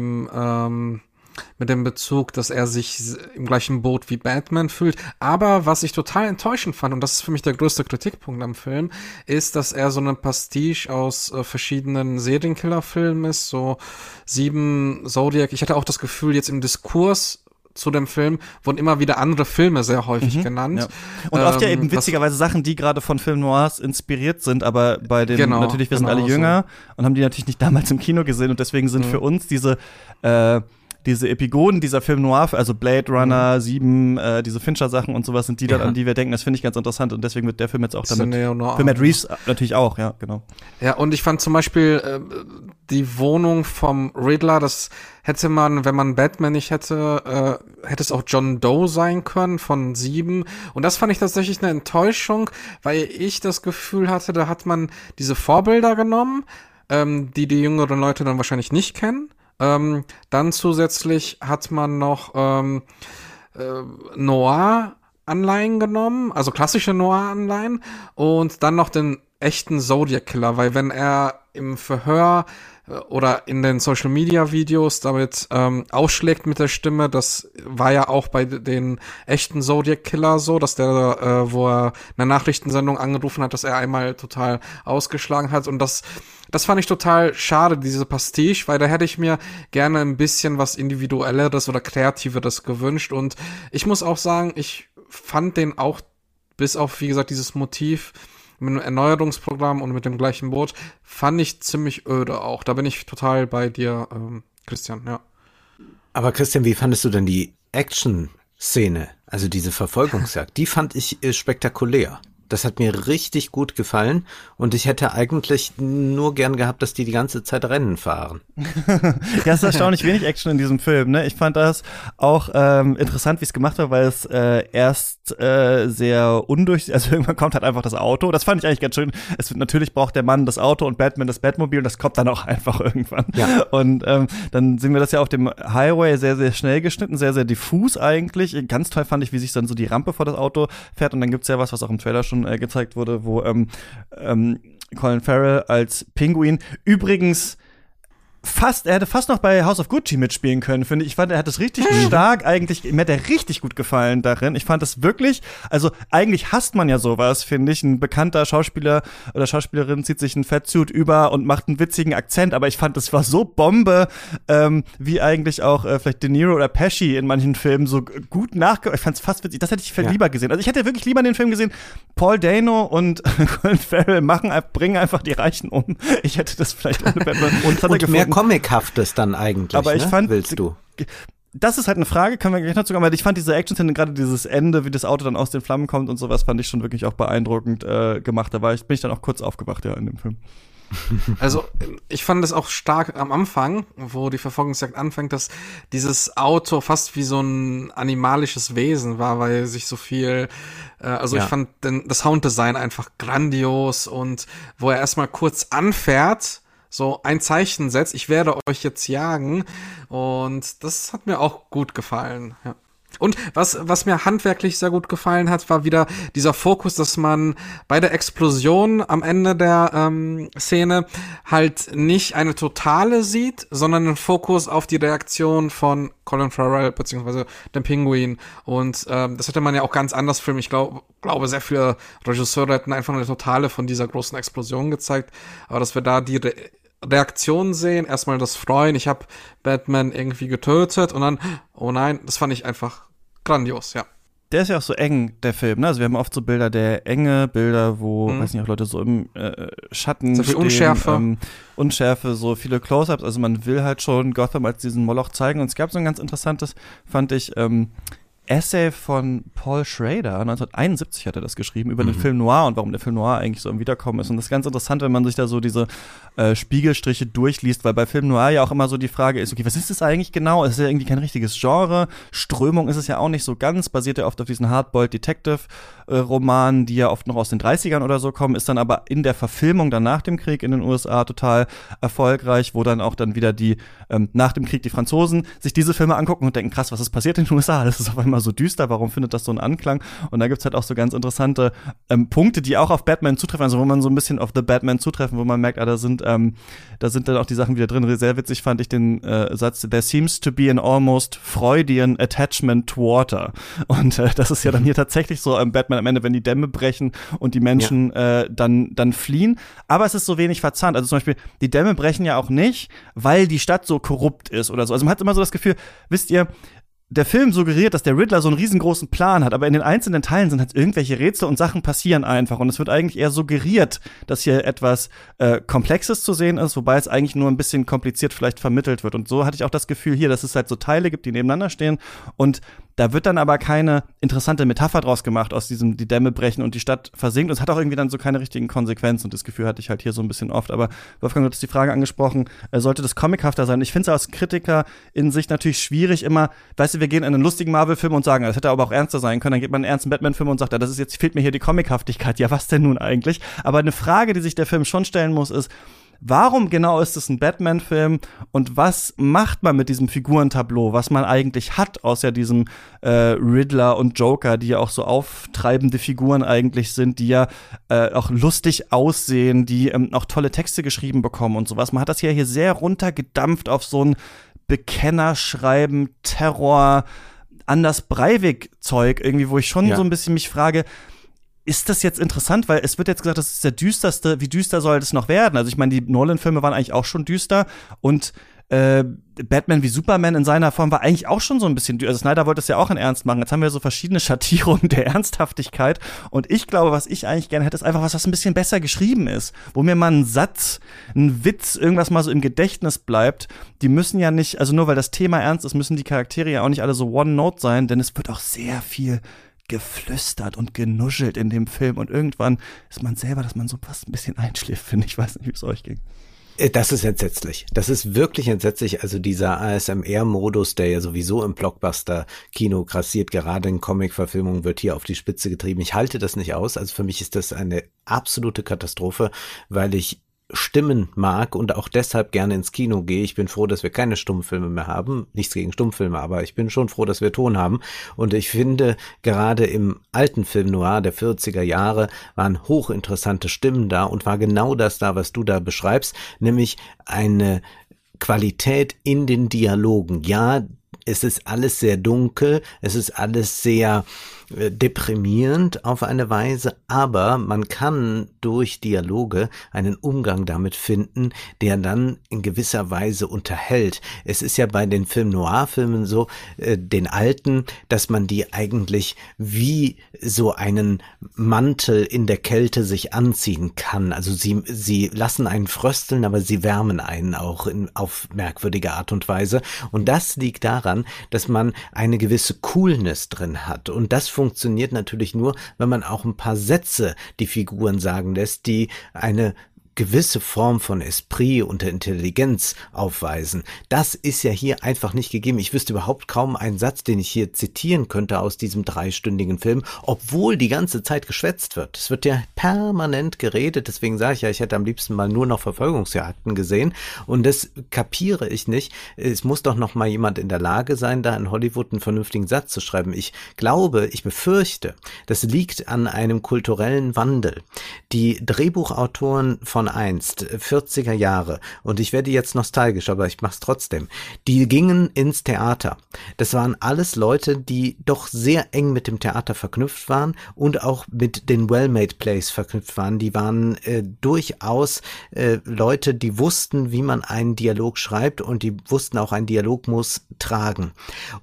Bezug, dass er sich im gleichen Boot wie Batman fühlt. Aber was ich total enttäuschend fand, und das ist für mich der größte Kritikpunkt am Film, ist, dass er so eine Pastiche aus verschiedenen Serienkiller-Filmen ist, so 7, Zodiac. Ich hatte auch das Gefühl, jetzt im Diskurs zu dem Film wurden immer wieder andere Filme sehr häufig genannt. Ja. Und oft ja eben witzigerweise Sachen, die gerade von Film Noirs inspiriert sind, aber bei den, natürlich, wir sind alle jünger und haben die natürlich nicht damals im Kino gesehen und deswegen sind für uns diese Epigoden dieser Film Noir, also Blade Runner, 7, diese Fincher-Sachen und sowas, sind die dann, an die wir denken. Das finde ich ganz interessant und deswegen wird der Film jetzt auch damit, für Matt Reeves natürlich auch, ja, genau. Ja, und ich fand zum Beispiel die Wohnung vom Riddler, das hätte man, wenn man Batman nicht hätte, hätte es auch John Doe sein können von 7. Und das fand ich tatsächlich eine Enttäuschung, weil ich das Gefühl hatte, da hat man diese Vorbilder genommen, die jüngeren Leute dann wahrscheinlich nicht kennen. Dann zusätzlich hat man noch Noir-Anleihen genommen, also klassische Noir-Anleihen und dann noch den echten Zodiac-Killer, weil wenn er im Verhör oder in den Social-Media-Videos damit ausschlägt mit der Stimme, das war ja auch bei den echten Zodiac-Killer so, dass der, wo er eine Nachrichtensendung angerufen hat, dass er einmal total ausgeschlagen hat und das fand ich total schade, diese Pastiche, weil da hätte ich mir gerne ein bisschen was Individuelleres oder Kreativeres gewünscht und ich muss auch sagen, ich fand den auch, bis auf, wie gesagt, dieses Motiv mit einem Erneuerungsprogramm und mit dem gleichen Boot, fand ich ziemlich öde auch. Da bin ich total bei dir, Christian, ja. Aber Christian, wie fandest du denn die Action-Szene, also diese Verfolgungsjagd? Die fand ich spektakulär. Das hat mir richtig gut gefallen und ich hätte eigentlich nur gern gehabt, dass die ganze Zeit Rennen fahren. Ja, es ist erstaunlich wenig Action in diesem Film, ne? Ich fand das auch interessant, wie es gemacht war, weil es erst sehr also irgendwann kommt halt einfach das Auto. Das fand ich eigentlich ganz schön. Natürlich braucht der Mann das Auto und Batman das Batmobil und das kommt dann auch einfach irgendwann. Ja. Und dann sehen wir das ja auf dem Highway sehr, sehr schnell geschnitten, sehr, sehr diffus eigentlich. Ganz toll fand ich, wie sich dann so die Rampe vor das Auto fährt und dann gibt's ja was auch im Trailer schon gezeigt wurde, wo Colin Farrell als Pinguin übrigens Er hätte fast noch bei House of Gucci mitspielen können, finde ich. Ich fand, er hat es richtig stark eigentlich, mir hat er richtig gut gefallen darin. Ich fand das wirklich, also eigentlich hasst man ja sowas, finde ich. Ein bekannter Schauspieler oder Schauspielerin zieht sich einen Fettsuit über und macht einen witzigen Akzent, aber ich fand, das war so Bombe, wie eigentlich auch vielleicht De Niro oder Pesci in manchen Filmen so gut nachgekommen. Ich fand es fast witzig, das hätte ich lieber gesehen. Also ich hätte wirklich lieber den Film gesehen, Paul Dano und Colin Farrell bringen einfach die Reichen um. Ich hätte das vielleicht ohne Batman und mehr Comichaftes dann eigentlich, aber ich fand, willst du? Das ist halt eine Frage, können wir gleich noch sogar, weil ich fand diese Action-Szene, gerade dieses Ende, wie das Auto dann aus den Flammen kommt und sowas, fand ich schon wirklich auch beeindruckend gemacht. Da bin ich dann auch kurz aufgewacht, in dem Film. Also, ich fand das auch stark am Anfang, wo die Verfolgungsjagd anfängt, dass dieses Auto fast wie so ein animalisches Wesen war, weil sich so viel, ich fand das Sounddesign einfach grandios, und wo er erstmal kurz anfährt, so ein Zeichen setzt, ich werde euch jetzt jagen, und das hat mir auch gut gefallen, ja. Und was mir handwerklich sehr gut gefallen hat, war wieder dieser Fokus, dass man bei der Explosion am Ende der Szene halt nicht eine totale sieht, sondern einen Fokus auf die Reaktion von Colin Farrell bzw. dem Pinguin. Und das hätte man ja auch ganz anders filmen. Ich glaube, sehr viele Regisseure hätten einfach eine totale von dieser großen Explosion gezeigt. Aber dass wir da die Reaktion sehen, erstmal das Freuen, ich habe Batman irgendwie getötet, und dann, oh nein, das fand ich einfach grandios, ja. Der ist ja auch so eng, der Film, ne? Also wir haben oft so Bilder, der enge Bilder, wo, weiß nicht, auch Leute so im Schatten stehen. Sehr viel Unschärfe. Unschärfe, so viele Close-Ups, also man will halt schon Gotham als diesen Moloch zeigen, und es gab so ein ganz interessantes, fand ich, Essay von Paul Schrader, 1971 hat er das geschrieben, über den Film Noir und warum der Film Noir eigentlich so im Wiederkommen ist. Und das ist ganz interessant, wenn man sich da so diese Spiegelstriche durchliest, weil bei Film Noir ja auch immer so die Frage ist, okay, was ist das eigentlich genau? Es ist ja irgendwie kein richtiges Genre. Strömung ist es ja auch nicht so ganz, basiert ja oft auf diesen Hardboiled-Detective-Romanen, die ja oft noch aus den 30ern oder so kommen, ist dann aber in der Verfilmung dann nach dem Krieg in den USA total erfolgreich, wo dann auch dann wieder die, nach dem Krieg die Franzosen sich diese Filme angucken und denken, krass, was ist passiert in den USA? Das ist auf einmal so düster, warum findet das so einen Anklang? Und da gibt's halt auch so ganz interessante Punkte, die auch auf Batman zutreffen, also wo man so ein bisschen auf The Batman zutreffen, wo man merkt, da sind dann auch die Sachen wieder drin. Sehr witzig fand ich den Satz, there seems to be an almost Freudian attachment to water. Und das ist ja dann hier tatsächlich so Batman am Ende, wenn die Dämme brechen und die Menschen dann fliehen. Aber es ist so wenig verzahnt. Also zum Beispiel, die Dämme brechen ja auch nicht, weil die Stadt so korrupt ist oder so. Also man hat immer so das Gefühl, wisst ihr, der Film suggeriert, dass der Riddler so einen riesengroßen Plan hat, aber in den einzelnen Teilen sind halt irgendwelche Rätsel und Sachen passieren einfach. Und es wird eigentlich eher suggeriert, dass hier etwas Komplexes zu sehen ist, wobei es eigentlich nur ein bisschen kompliziert vielleicht vermittelt wird. Und so hatte ich auch das Gefühl hier, dass es halt so Teile gibt, die nebeneinander stehen. Und da wird dann aber keine interessante Metapher draus gemacht, aus diesem die Dämme brechen und die Stadt versinkt. Und es hat auch irgendwie dann so keine richtigen Konsequenzen. Und das Gefühl hatte ich halt hier so ein bisschen oft. Aber Wolfgang, du hattest die Frage angesprochen, sollte das comichafter sein? Ich finde es als Kritiker in sich natürlich schwierig immer, weißt du, wir gehen in einen lustigen Marvel-Film und sagen, das hätte aber auch ernster sein können. Dann geht man in einen ernsten Batman-Film und sagt, ja, das ist jetzt, fehlt mir hier die Comichaftigkeit. Ja, was denn nun eigentlich? Aber eine Frage, die sich der Film schon stellen muss, ist, warum genau ist es ein Batman-Film und was macht man mit diesem Figurentableau, was man eigentlich hat, außer diesem Riddler und Joker, die ja auch so auftreibende Figuren eigentlich sind, die ja auch lustig aussehen, die auch tolle Texte geschrieben bekommen und sowas. Man hat das ja hier sehr runtergedampft auf so ein Bekennerschreiben, Terror, Anders Breivik-Zeug irgendwie, wo ich schon so ein bisschen mich frage, ist das jetzt interessant? Weil es wird jetzt gesagt, das ist der düsterste, wie düster soll das noch werden? Also ich meine, die Nolan-Filme waren eigentlich auch schon düster und Batman wie Superman in seiner Form war eigentlich auch schon so ein bisschen düster. Also Snyder wollte es ja auch in Ernst machen. Jetzt haben wir so verschiedene Schattierungen der Ernsthaftigkeit und ich glaube, was ich eigentlich gerne hätte, ist einfach was ein bisschen besser geschrieben ist, wo mir mal ein Satz, ein Witz, irgendwas mal so im Gedächtnis bleibt. Die müssen ja nicht, also nur weil das Thema ernst ist, müssen die Charaktere ja auch nicht alle so One-Note sein, denn es wird auch sehr viel geflüstert und genuschelt in dem Film und irgendwann ist man selber, dass man so fast ein bisschen einschläft, finde ich. Ich weiß nicht, wie es euch ging. Das ist entsetzlich. Das ist wirklich entsetzlich. Also dieser ASMR-Modus, der ja sowieso im Blockbuster-Kino grassiert, gerade in Comic-Verfilmungen, wird hier auf die Spitze getrieben. Ich halte das nicht aus. Also für mich ist das eine absolute Katastrophe, weil ich Stimmen mag und auch deshalb gerne ins Kino gehe. Ich bin froh, dass wir keine Stummfilme mehr haben. Nichts gegen Stummfilme, aber ich bin schon froh, dass wir Ton haben. Und ich finde, gerade im alten Film Noir der 40er Jahre waren hochinteressante Stimmen da und war genau das da, was du da beschreibst, nämlich eine Qualität in den Dialogen. Ja, es ist alles sehr dunkel, es ist alles sehr deprimierend auf eine Weise, aber man kann durch Dialoge einen Umgang damit finden, der dann in gewisser Weise unterhält. Es ist ja bei den Film-Noir-Filmen so, den alten, dass man die eigentlich wie so einen Mantel in der Kälte sich anziehen kann. Also sie lassen einen frösteln, aber sie wärmen einen auch auf merkwürdige Art und Weise. Und das liegt daran, dass man eine gewisse Coolness drin hat. Und das funktioniert natürlich nur, wenn man auch ein paar Sätze die Figuren sagen lässt, die eine gewisse Form von Esprit und Intelligenz aufweisen. Das ist ja hier einfach nicht gegeben. Ich wüsste überhaupt kaum einen Satz, den ich hier zitieren könnte aus diesem 3-stündigen Film, obwohl die ganze Zeit geschwätzt wird. Es wird ja permanent geredet, deswegen sage ich ja, ich hätte am liebsten mal nur noch Verfolgungsjagden gesehen und das kapiere ich nicht. Es muss doch noch mal jemand in der Lage sein, da in Hollywood einen vernünftigen Satz zu schreiben. Ich glaube, ich befürchte, das liegt an einem kulturellen Wandel. Die Drehbuchautoren von einst, 40er Jahre, und ich werde jetzt nostalgisch, aber ich mach's trotzdem, die gingen ins Theater. Das waren alles Leute, die doch sehr eng mit dem Theater verknüpft waren und auch mit den Well-Made Plays verknüpft waren. Die waren durchaus Leute, die wussten, wie man einen Dialog schreibt und die wussten auch, ein Dialog muss tragen.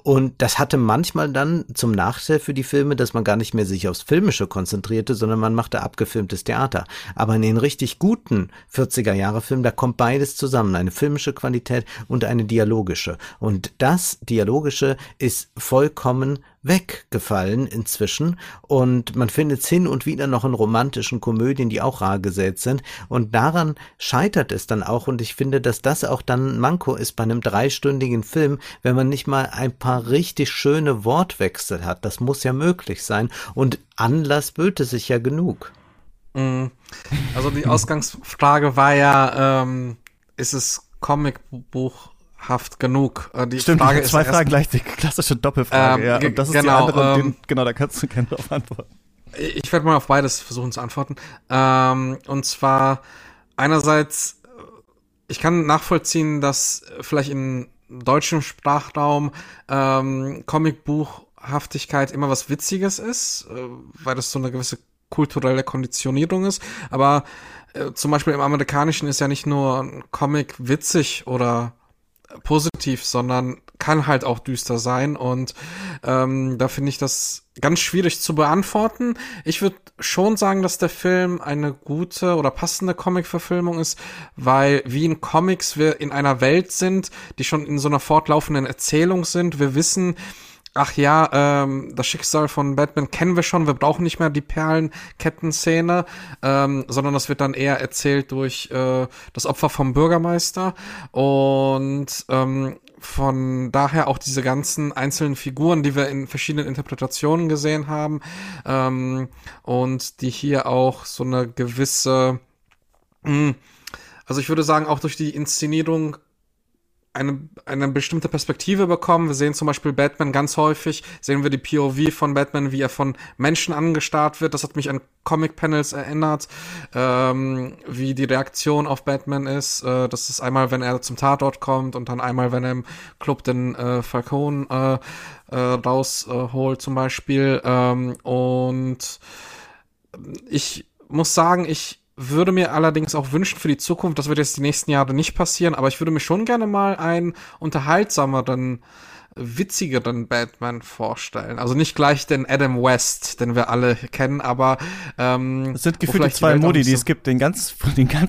Und das hatte manchmal dann zum Nachteil für die Filme, dass man gar nicht mehr sich aufs Filmische konzentrierte, sondern man machte abgefilmtes Theater. Aber in den richtig guten 40er-Jahre-Film, da kommt beides zusammen, eine filmische Qualität und eine dialogische. Und das Dialogische ist vollkommen weggefallen inzwischen und man findet es hin und wieder noch in romantischen Komödien, die auch rar gesät sind, und daran scheitert es dann auch, und ich finde, dass das auch dann ein Manko ist bei einem 3-stündigen Film, wenn man nicht mal ein paar richtig schöne Wortwechsel hat. Das muss ja möglich sein und Anlass böte sich ja genug. Also die Ausgangsfrage war ja, ist es comicbuchhaft genug? Die Stimmt, Frage zwei ist Fragen gleich, die klassische Doppelfrage. Ja. Und das ist genau, die andere, genau, da kannst du gerne drauf antworten. Ich werde mal auf beides versuchen zu antworten. Und zwar einerseits, ich kann nachvollziehen, dass vielleicht im deutschen Sprachraum Comicbuchhaftigkeit immer was Witziges ist, weil das so eine gewisse kulturelle Konditionierung ist, aber zum Beispiel im Amerikanischen ist ja nicht nur ein Comic witzig oder positiv, sondern kann halt auch düster sein, und da finde ich das ganz schwierig zu beantworten. Ich würde schon sagen, dass der Film eine gute oder passende Comic-Verfilmung ist, weil wie in Comics wir in einer Welt sind, die schon in so einer fortlaufenden Erzählung sind. Wir wissen, ach ja, das Schicksal von Batman kennen wir schon, wir brauchen nicht mehr die Perlenkettenszene, sondern das wird dann eher erzählt durch das Opfer vom Bürgermeister, und von daher auch diese ganzen einzelnen Figuren, die wir in verschiedenen Interpretationen gesehen haben, und die hier auch so eine gewisse, also ich würde sagen, auch durch die Inszenierung eine bestimmte Perspektive bekommen. Wir sehen zum Beispiel Batman ganz häufig, sehen wir die POV von Batman, wie er von Menschen angestarrt wird. Das hat mich an Comic-Panels erinnert, wie die Reaktion auf Batman ist. Das ist einmal, wenn er zum Tatort kommt, und dann einmal, wenn er im Club den Falcone rausholt zum Beispiel. Und ich muss sagen, ich würde mir allerdings auch wünschen für die Zukunft, das wird jetzt die nächsten Jahre nicht passieren, aber ich würde mir schon gerne mal einen unterhaltsameren, witzigeren Batman vorstellen. Also nicht gleich den Adam West, den wir alle kennen, aber es sind gefühlt zwei Modi, die es gibt, den ganz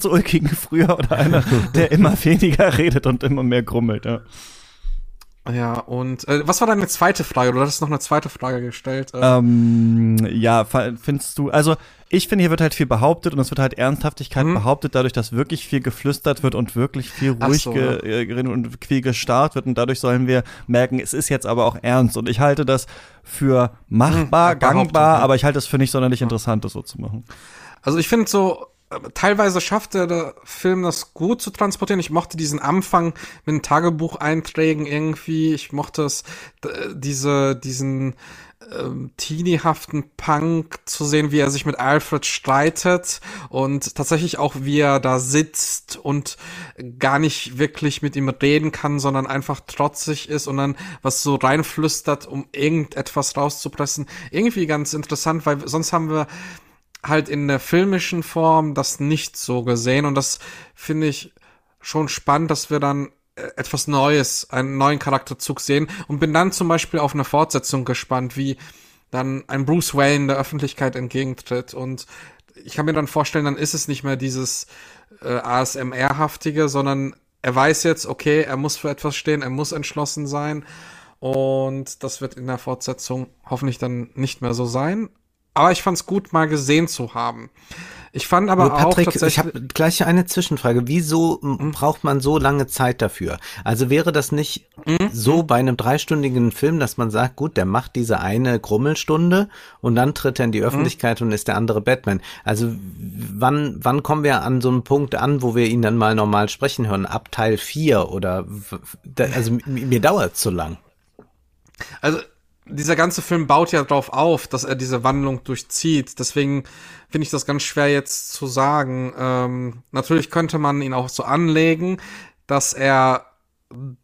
ulkigen früher oder einer, der immer weniger redet und immer mehr grummelt. Ja. Ja, und was war deine zweite Frage? Du hattest noch eine zweite Frage gestellt. Ja, findest du, also ich finde, hier wird halt viel behauptet, und es wird halt Ernsthaftigkeit behauptet, dadurch, dass wirklich viel geflüstert wird und wirklich viel ruhig und viel gestarrt wird, und dadurch sollen wir merken, es ist jetzt aber auch ernst, und ich halte das für machbar, gangbar, aber ich halte es für nicht sonderlich interessant, das so zu machen. Also ich finde so, teilweise schafft der Film das gut zu transportieren. Ich mochte diesen Anfang mit den Tagebucheinträgen irgendwie. Ich mochte es, diesen teeniehaften Punk zu sehen, wie er sich mit Alfred streitet und tatsächlich auch, wie er da sitzt und gar nicht wirklich mit ihm reden kann, sondern einfach trotzig ist und dann was so reinflüstert, um irgendetwas rauszupressen. Irgendwie ganz interessant, weil sonst haben wir halt in der filmischen Form das nicht so gesehen und das finde ich schon spannend, dass wir dann etwas Neues, einen neuen Charakterzug sehen und bin dann zum Beispiel auf eine Fortsetzung gespannt, wie dann ein Bruce Wayne der Öffentlichkeit entgegentritt und ich kann mir dann vorstellen, dann ist es nicht mehr dieses ASMR-haftige, sondern er weiß jetzt, okay, er muss für etwas stehen, er muss entschlossen sein und das wird in der Fortsetzung hoffentlich dann nicht mehr so sein. Aber ich fand's gut, mal gesehen zu haben. Ich fand aber Patrick, auch tatsächlich... Patrick, ich habe gleich eine Zwischenfrage. Wieso braucht man so lange Zeit dafür? Also wäre das nicht so bei einem 3-stündigen Film, dass man sagt, gut, der macht diese eine Grummelstunde und dann tritt er in die Öffentlichkeit und ist der andere Batman. Also wann kommen wir an so einen Punkt an, wo wir ihn dann mal normal sprechen hören? Ab Teil 4 oder... Also mir dauert's zu lang. Also... Dieser ganze Film baut ja drauf auf, dass er diese Wandlung durchzieht. Deswegen finde ich das ganz schwer jetzt zu sagen. Natürlich könnte man ihn auch so anlegen, dass er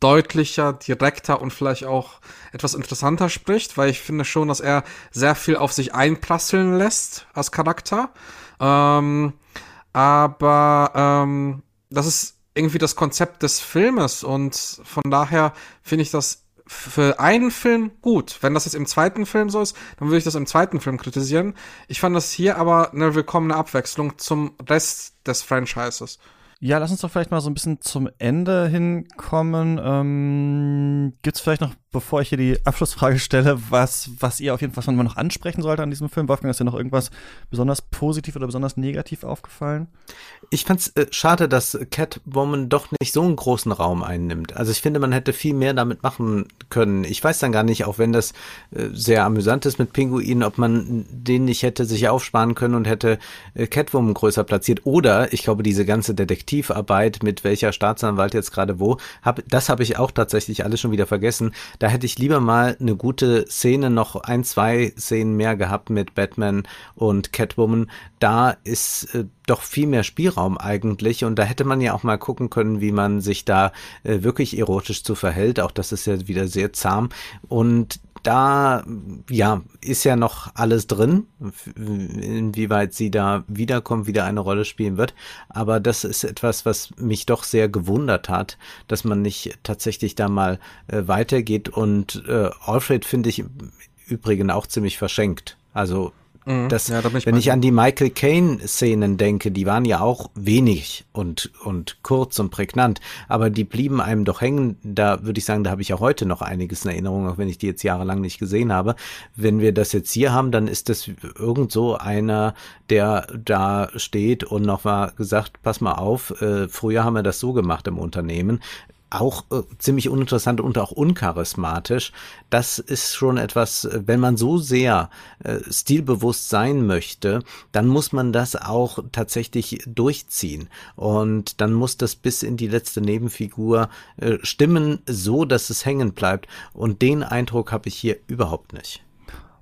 deutlicher, direkter und vielleicht auch etwas interessanter spricht, weil ich finde schon, dass er sehr viel auf sich einprasseln lässt als Charakter. Aber das ist irgendwie das Konzept des Filmes und von daher finde ich das für einen Film gut. Wenn das jetzt im zweiten Film so ist, dann würde ich das im zweiten Film kritisieren. Ich fand das hier aber eine willkommene Abwechslung zum Rest des Franchises. Ja, lass uns doch vielleicht mal so ein bisschen zum Ende hinkommen. Gibt's vielleicht noch, bevor ich hier die Abschlussfrage stelle, was ihr auf jeden Fall von mir noch ansprechen sollte an diesem Film? Wolfgang, ist dir noch irgendwas besonders positiv oder besonders negativ aufgefallen? Ich fand's schade, dass Catwoman doch nicht so einen großen Raum einnimmt. Also ich finde, man hätte viel mehr damit machen können. Ich weiß dann gar nicht, auch wenn das sehr amüsant ist mit Pinguinen, ob man den nicht hätte sich aufsparen können und hätte Catwoman größer platziert. Oder, ich glaube, diese ganze Detektivarbeit, mit welcher Staatsanwalt jetzt gerade wo, das habe ich auch tatsächlich alles schon wieder vergessen. Da hätte ich lieber mal eine gute Szene, noch 1-2 Szenen mehr gehabt mit Batman und Catwoman. Da ist doch viel mehr Spielraum eigentlich und da hätte man ja auch mal gucken können, wie man sich da wirklich erotisch zu verhält. Auch das ist ja wieder sehr zahm und da, ja, ist ja noch alles drin, inwieweit sie da wiederkommt, wieder eine Rolle spielen wird. Aber das ist etwas, was mich doch sehr gewundert hat, dass man nicht tatsächlich da mal weitergeht. Und Alfred finde ich im Übrigen auch ziemlich verschenkt. Also, wenn ich an die Michael Caine-Szenen denke, die waren ja auch wenig und kurz und prägnant, aber die blieben einem doch hängen. Da würde ich sagen, da habe ich ja heute noch einiges in Erinnerung, auch wenn ich die jetzt jahrelang nicht gesehen habe. Wenn wir das jetzt hier haben, dann ist das irgend so einer, der da steht und noch mal gesagt, pass mal auf, früher haben wir das so gemacht im Unternehmen. Auch ziemlich uninteressant und auch uncharismatisch. Das ist schon etwas, wenn man so sehr stilbewusst sein möchte, dann muss man das auch tatsächlich durchziehen. Und dann muss das bis in die letzte Nebenfigur stimmen, so dass es hängen bleibt. Und den Eindruck habe ich hier überhaupt nicht.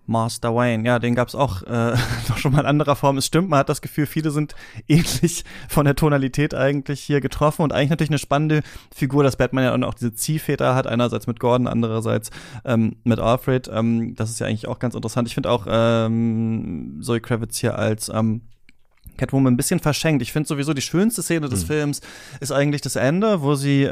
Master Wayne, ja, den gab's auch noch schon mal in anderer Form. Es stimmt, man hat das Gefühl, viele sind ähnlich von der Tonalität eigentlich hier getroffen und eigentlich natürlich eine spannende Figur, dass Batman ja auch diese Ziehväter hat, einerseits mit Gordon, andererseits mit Alfred. Das ist ja eigentlich auch ganz interessant. Ich finde auch Zoe Kravitz hier als Catwoman ein bisschen verschenkt. Ich finde sowieso, die schönste Szene des Films ist eigentlich das Ende, wo sie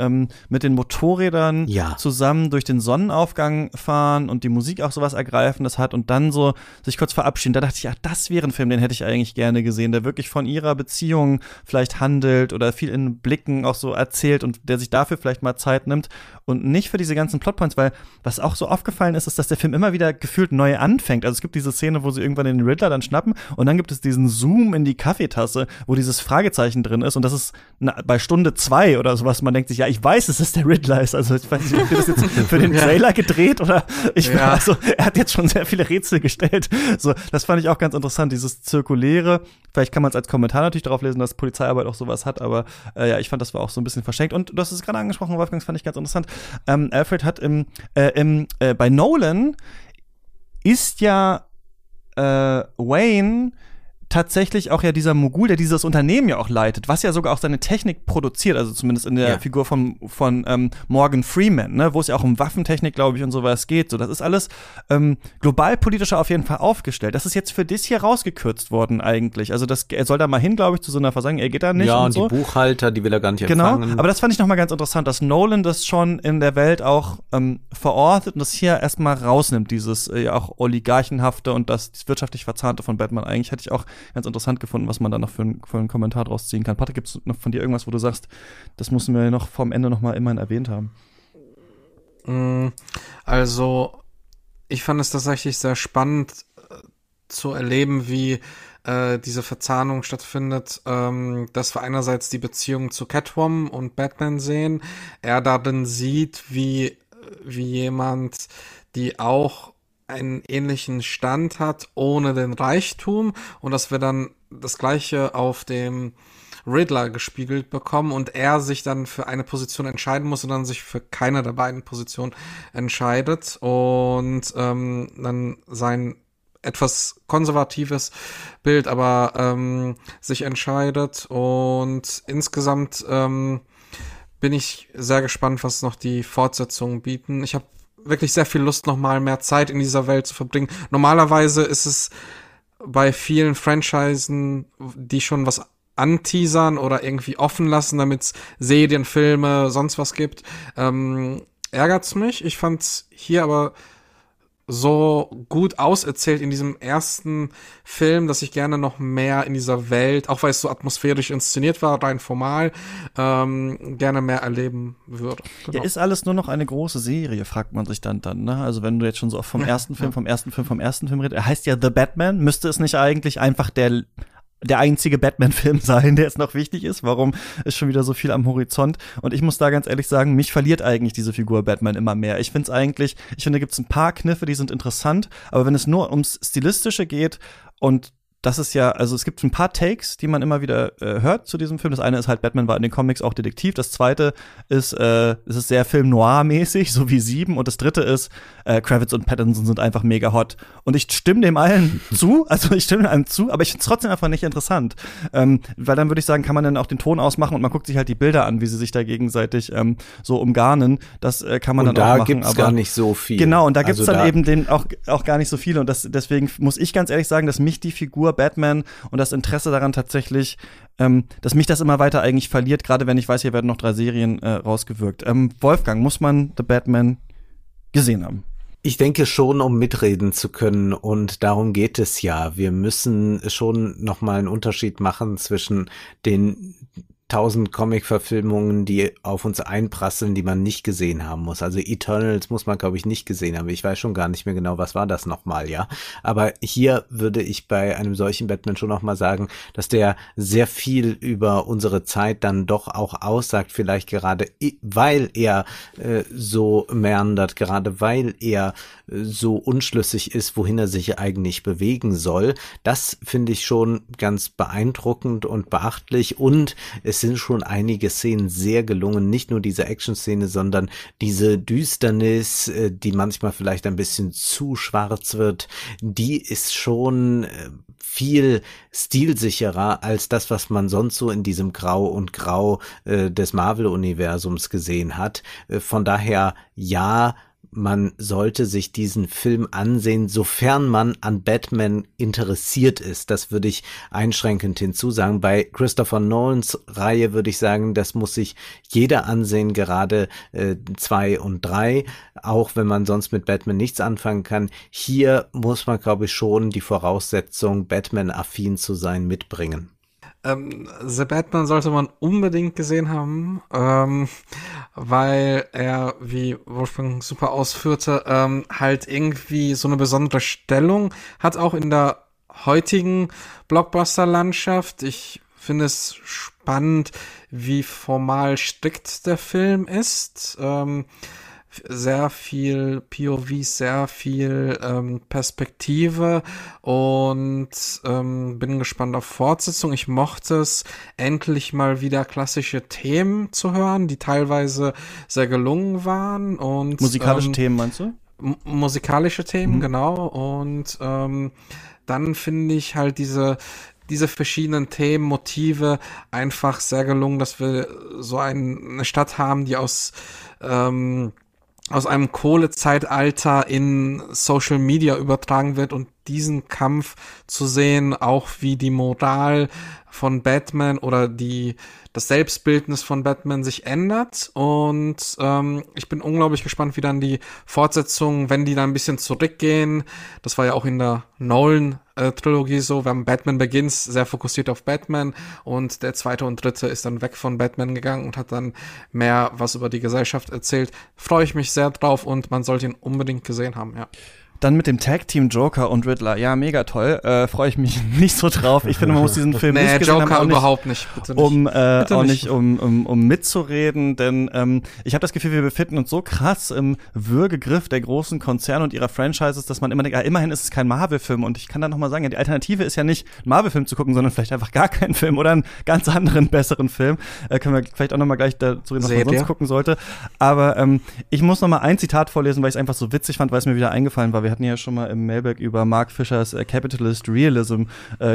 mit den Motorrädern zusammen durch den Sonnenaufgang fahren und die Musik auch sowas Ergreifendes hat und dann so sich kurz verabschieden. Da dachte ich, ach, das wäre ein Film, den hätte ich eigentlich gerne gesehen, der wirklich von ihrer Beziehung vielleicht handelt oder viel in Blicken auch so erzählt und der sich dafür vielleicht mal Zeit nimmt und nicht für diese ganzen Plotpoints, weil was auch so aufgefallen ist, ist, dass der Film immer wieder gefühlt neu anfängt. Also es gibt diese Szene, wo sie irgendwann den Riddler dann schnappen und dann gibt es diesen Zoom in die Kaffeetasse, wo dieses Fragezeichen drin ist und das ist bei Stunde 2 oder sowas, man denkt sich, ja, ich weiß, dass es der Riddler ist, also ich weiß nicht, ob wir das jetzt für den Trailer gedreht oder also, er hat jetzt schon sehr viele Rätsel gestellt, so, das fand ich auch ganz interessant, dieses Zirkuläre, vielleicht kann man es als Kommentar natürlich drauf lesen, dass Polizeiarbeit auch sowas hat, aber ja, ich fand, das war auch so ein bisschen verschenkt und das ist gerade angesprochen, Wolfgang, das fand ich ganz interessant, Alfred hat bei Nolan ist ja Wayne tatsächlich auch ja dieser Mogul, der dieses Unternehmen ja auch leitet, was ja sogar auch seine Technik produziert, also zumindest in der Figur von Morgan Freeman, ne, wo es ja auch um Waffentechnik, glaube ich, und sowas geht. So, das ist alles globalpolitischer auf jeden Fall aufgestellt. Das ist jetzt für das hier rausgekürzt worden eigentlich. Also das, er soll da mal hin, glaube ich, zu so einer Versammlung, er geht da nicht. Ja, und so. Die Buchhalter, die will er gar nicht empfangen. Genau, aber das fand ich nochmal ganz interessant, dass Nolan das schon in der Welt auch verortet und das hier erstmal rausnimmt, dieses auch oligarchenhafte und das wirtschaftlich Verzahnte von Batman. Eigentlich hätte ich auch ganz interessant gefunden, was man da noch für einen Kommentar draus ziehen kann. Patrick, gibt es noch von dir irgendwas, wo du sagst, das müssen wir noch vom Ende noch mal immerhin erwähnt haben? Also, ich fand es tatsächlich sehr spannend zu erleben, wie diese Verzahnung stattfindet, dass wir einerseits die Beziehung zu Catwoman und Batman sehen, er darin sieht, wie jemand, die auch einen ähnlichen Stand hat, ohne den Reichtum, und dass wir dann das Gleiche auf dem Riddler gespiegelt bekommen und er sich dann für eine Position entscheiden muss und dann sich für keine der beiden Positionen entscheidet und dann sein etwas konservatives Bild aber sich entscheidet, und insgesamt bin ich sehr gespannt, was noch die Fortsetzungen bieten. Ich habe wirklich sehr viel Lust, nochmal mehr Zeit in dieser Welt zu verbringen. Normalerweise ist es bei vielen Franchisen, die schon was anteasern oder irgendwie offen lassen, damit es Serien, Filme, sonst was gibt, ärgert's mich. Ich fand's hier aber so gut auserzählt in diesem ersten Film, dass ich gerne noch mehr in dieser Welt, auch weil es so atmosphärisch inszeniert war, rein formal, gerne mehr erleben würde. Genau. Ja, ist alles nur noch eine große Serie, fragt man sich dann, ne? Also wenn du jetzt schon so oft vom ersten Film redest, er heißt ja The Batman, müsste es nicht eigentlich einfach der einzige Batman-Film sein, der jetzt noch wichtig ist? Warum ist schon wieder so viel am Horizont? Und ich muss da ganz ehrlich sagen, mich verliert eigentlich diese Figur Batman immer mehr. Ich finde, gibt's ein paar Kniffe, die sind interessant, aber wenn es nur ums Stilistische geht, und das ist ja, also es gibt ein paar Takes, die man immer wieder hört zu diesem Film. Das eine ist halt, Batman war in den Comics auch Detektiv. Das zweite ist, es ist sehr Film-Noir-mäßig, so wie 7. Und das dritte ist, Kravitz und Pattinson sind einfach mega hot. Und ich stimme dem allen zu, aber ich finde es trotzdem einfach nicht interessant. Weil dann würde ich sagen, kann man dann auch den Ton ausmachen und man guckt sich halt die Bilder an, wie sie sich da gegenseitig so umgarnen. Das kann man und dann auch machen. Und da gibt's gar nicht so viel. Genau, und da gibt's eben auch gar nicht so viele. Und deswegen muss ich ganz ehrlich sagen, dass mich die Figur Batman und das Interesse daran tatsächlich, dass mich das immer weiter eigentlich verliert, gerade wenn ich weiß, hier werden noch 3 Serien rausgewirkt. Wolfgang, muss man The Batman gesehen haben? Ich denke schon, um mitreden zu können, und darum geht es ja. Wir müssen schon nochmal einen Unterschied machen zwischen den 1000 Comic-Verfilmungen, die auf uns einprasseln, die man nicht gesehen haben muss. Also Eternals muss man, glaube ich, nicht gesehen haben. Ich weiß schon gar nicht mehr genau, was war das nochmal, ja. Aber hier würde ich bei einem solchen Batman schon nochmal sagen, dass der sehr viel über unsere Zeit dann doch auch aussagt, vielleicht gerade, weil er so meandert, gerade weil er so unschlüssig ist, wohin er sich eigentlich bewegen soll. Das finde ich schon ganz beeindruckend und beachtlich, und es sind schon einige Szenen sehr gelungen, nicht nur diese Action-Szene, sondern diese Düsternis, die manchmal vielleicht ein bisschen zu schwarz wird, die ist schon viel stilsicherer als das, was man sonst so in diesem Grau und Grau des Marvel-Universums gesehen hat. Von daher, ja, man sollte sich diesen Film ansehen, sofern man an Batman interessiert ist. Das würde ich einschränkend hinzusagen. Bei Christopher Nolans Reihe würde ich sagen, das muss sich jeder ansehen, gerade 2 und 3, auch wenn man sonst mit Batman nichts anfangen kann. Hier muss man, glaube ich, schon die Voraussetzung, Batman-affin zu sein, mitbringen. The Batman sollte man unbedingt gesehen haben, weil er, wie Wolfgang super ausführte, halt irgendwie so eine besondere Stellung hat, auch in der heutigen Blockbuster-Landschaft. Ich finde es spannend, wie formal strikt der Film ist. Sehr viel POV, sehr viel Perspektive, und bin gespannt auf Fortsetzung. Ich mochte es, endlich mal wieder klassische Themen zu hören, die teilweise sehr gelungen waren. Und musikalische Themen, meinst du? Musikalische Themen, genau. Und dann finde ich halt diese verschiedenen Themen, Motive einfach sehr gelungen, dass wir so eine Stadt haben, die aus einem Kohlezeitalter in Social Media übertragen wird, und diesen Kampf zu sehen, auch wie die Moral von Batman oder das Selbstbildnis von Batman sich ändert, und ich bin unglaublich gespannt, wie dann die Fortsetzung, wenn die dann ein bisschen zurückgehen, das war ja auch in der Nolan-Trilogie so, wir haben Batman Begins sehr fokussiert auf Batman, und der zweite und dritte ist dann weg von Batman gegangen und hat dann mehr was über die Gesellschaft erzählt. Freue ich mich sehr drauf, und man sollte ihn unbedingt gesehen haben, ja. Dann mit dem Tag-Team Joker und Riddler. Ja, mega toll. Freue ich mich nicht so drauf. Ich finde, man muss diesen Film nicht gesehen Joker haben, überhaupt nicht. Bitte nicht. Um mitzureden, denn ich habe das Gefühl, wir befinden uns so krass im Würgegriff der großen Konzerne und ihrer Franchises, dass man immer denkt, immerhin ist es kein Marvel-Film. Und ich kann da nochmal sagen, ja, die Alternative ist ja nicht, einen Marvel-Film zu gucken, sondern vielleicht einfach gar keinen Film oder einen ganz anderen, besseren Film. Können wir vielleicht auch nochmal gleich dazu reden, was man sonst gucken sollte. Aber ich muss nochmal ein Zitat vorlesen, weil ich es einfach so witzig fand, weil es mir wieder eingefallen war. Wir hatten ja schon mal im Mailback über Mark Fischers Capitalist Realism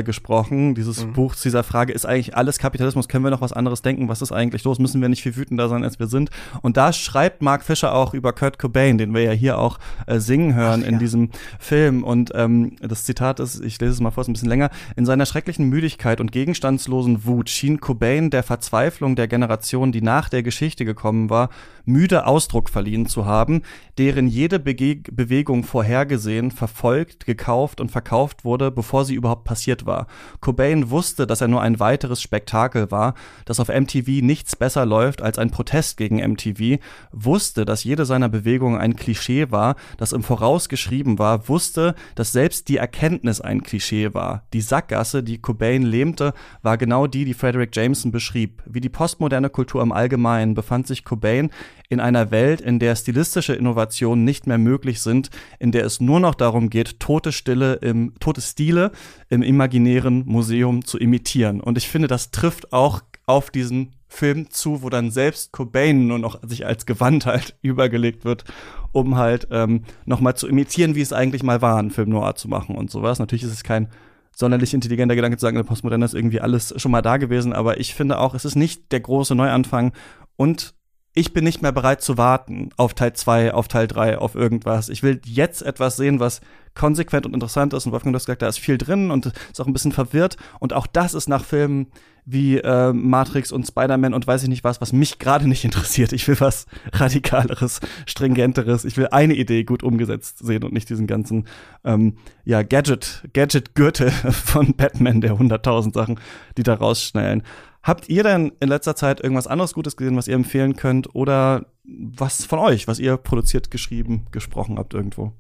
gesprochen. Dieses Buch zu dieser Frage, ist eigentlich alles Kapitalismus? Können wir noch was anderes denken? Was ist eigentlich los? Müssen wir nicht viel wütender sein, als wir sind? Und da schreibt Mark Fisher auch über Kurt Cobain, den wir ja hier auch singen hören in diesem Film. Und das Zitat ist, ich lese es mal vor, ist ein bisschen länger. In seiner schrecklichen Müdigkeit und gegenstandslosen Wut schien Cobain der Verzweiflung der Generation, die nach der Geschichte gekommen war, müde Ausdruck verliehen zu haben, deren jede Bewegung vorher gesehen, verfolgt, gekauft und verkauft wurde, bevor sie überhaupt passiert war. Cobain wusste, dass er nur ein weiteres Spektakel war, dass auf MTV nichts besser läuft als ein Protest gegen MTV, wusste, dass jede seiner Bewegungen ein Klischee war, das im Voraus geschrieben war, wusste, dass selbst die Erkenntnis ein Klischee war. Die Sackgasse, die Cobain lähmte, war genau die, die Frederick Jameson beschrieb. Wie die postmoderne Kultur im Allgemeinen befand sich Cobain in einer Welt, in der stilistische Innovationen nicht mehr möglich sind, in der es nur noch darum geht, tote Stile im imaginären Museum zu imitieren. Und ich finde, das trifft auch auf diesen Film zu, wo dann selbst Cobain nur noch sich als Gewand halt übergelegt wird, um halt nochmal zu imitieren, wie es eigentlich mal war, einen Film noir zu machen und sowas. Natürlich ist es kein sonderlich intelligenter Gedanke zu sagen, in der Postmoderne ist irgendwie alles schon mal da gewesen, aber ich finde auch, es ist nicht der große Neuanfang, und ich bin nicht mehr bereit zu warten auf Teil 2, auf Teil 3, auf irgendwas. Ich will jetzt etwas sehen, was konsequent und interessant ist. Und Wolfgang, du hast gesagt, da ist viel drin und ist auch ein bisschen verwirrt. Und auch das ist nach Filmen wie Matrix und Spider-Man und weiß ich nicht was mich gerade nicht interessiert. Ich will was Radikaleres, Stringenteres. Ich will eine Idee gut umgesetzt sehen und nicht diesen ganzen Gadget-Gürtel von Batman, der 100.000 Sachen, die da rausschnellen. Habt ihr denn in letzter Zeit irgendwas anderes Gutes gesehen, was ihr empfehlen könnt? Oder was von euch, was ihr produziert, geschrieben, gesprochen habt irgendwo?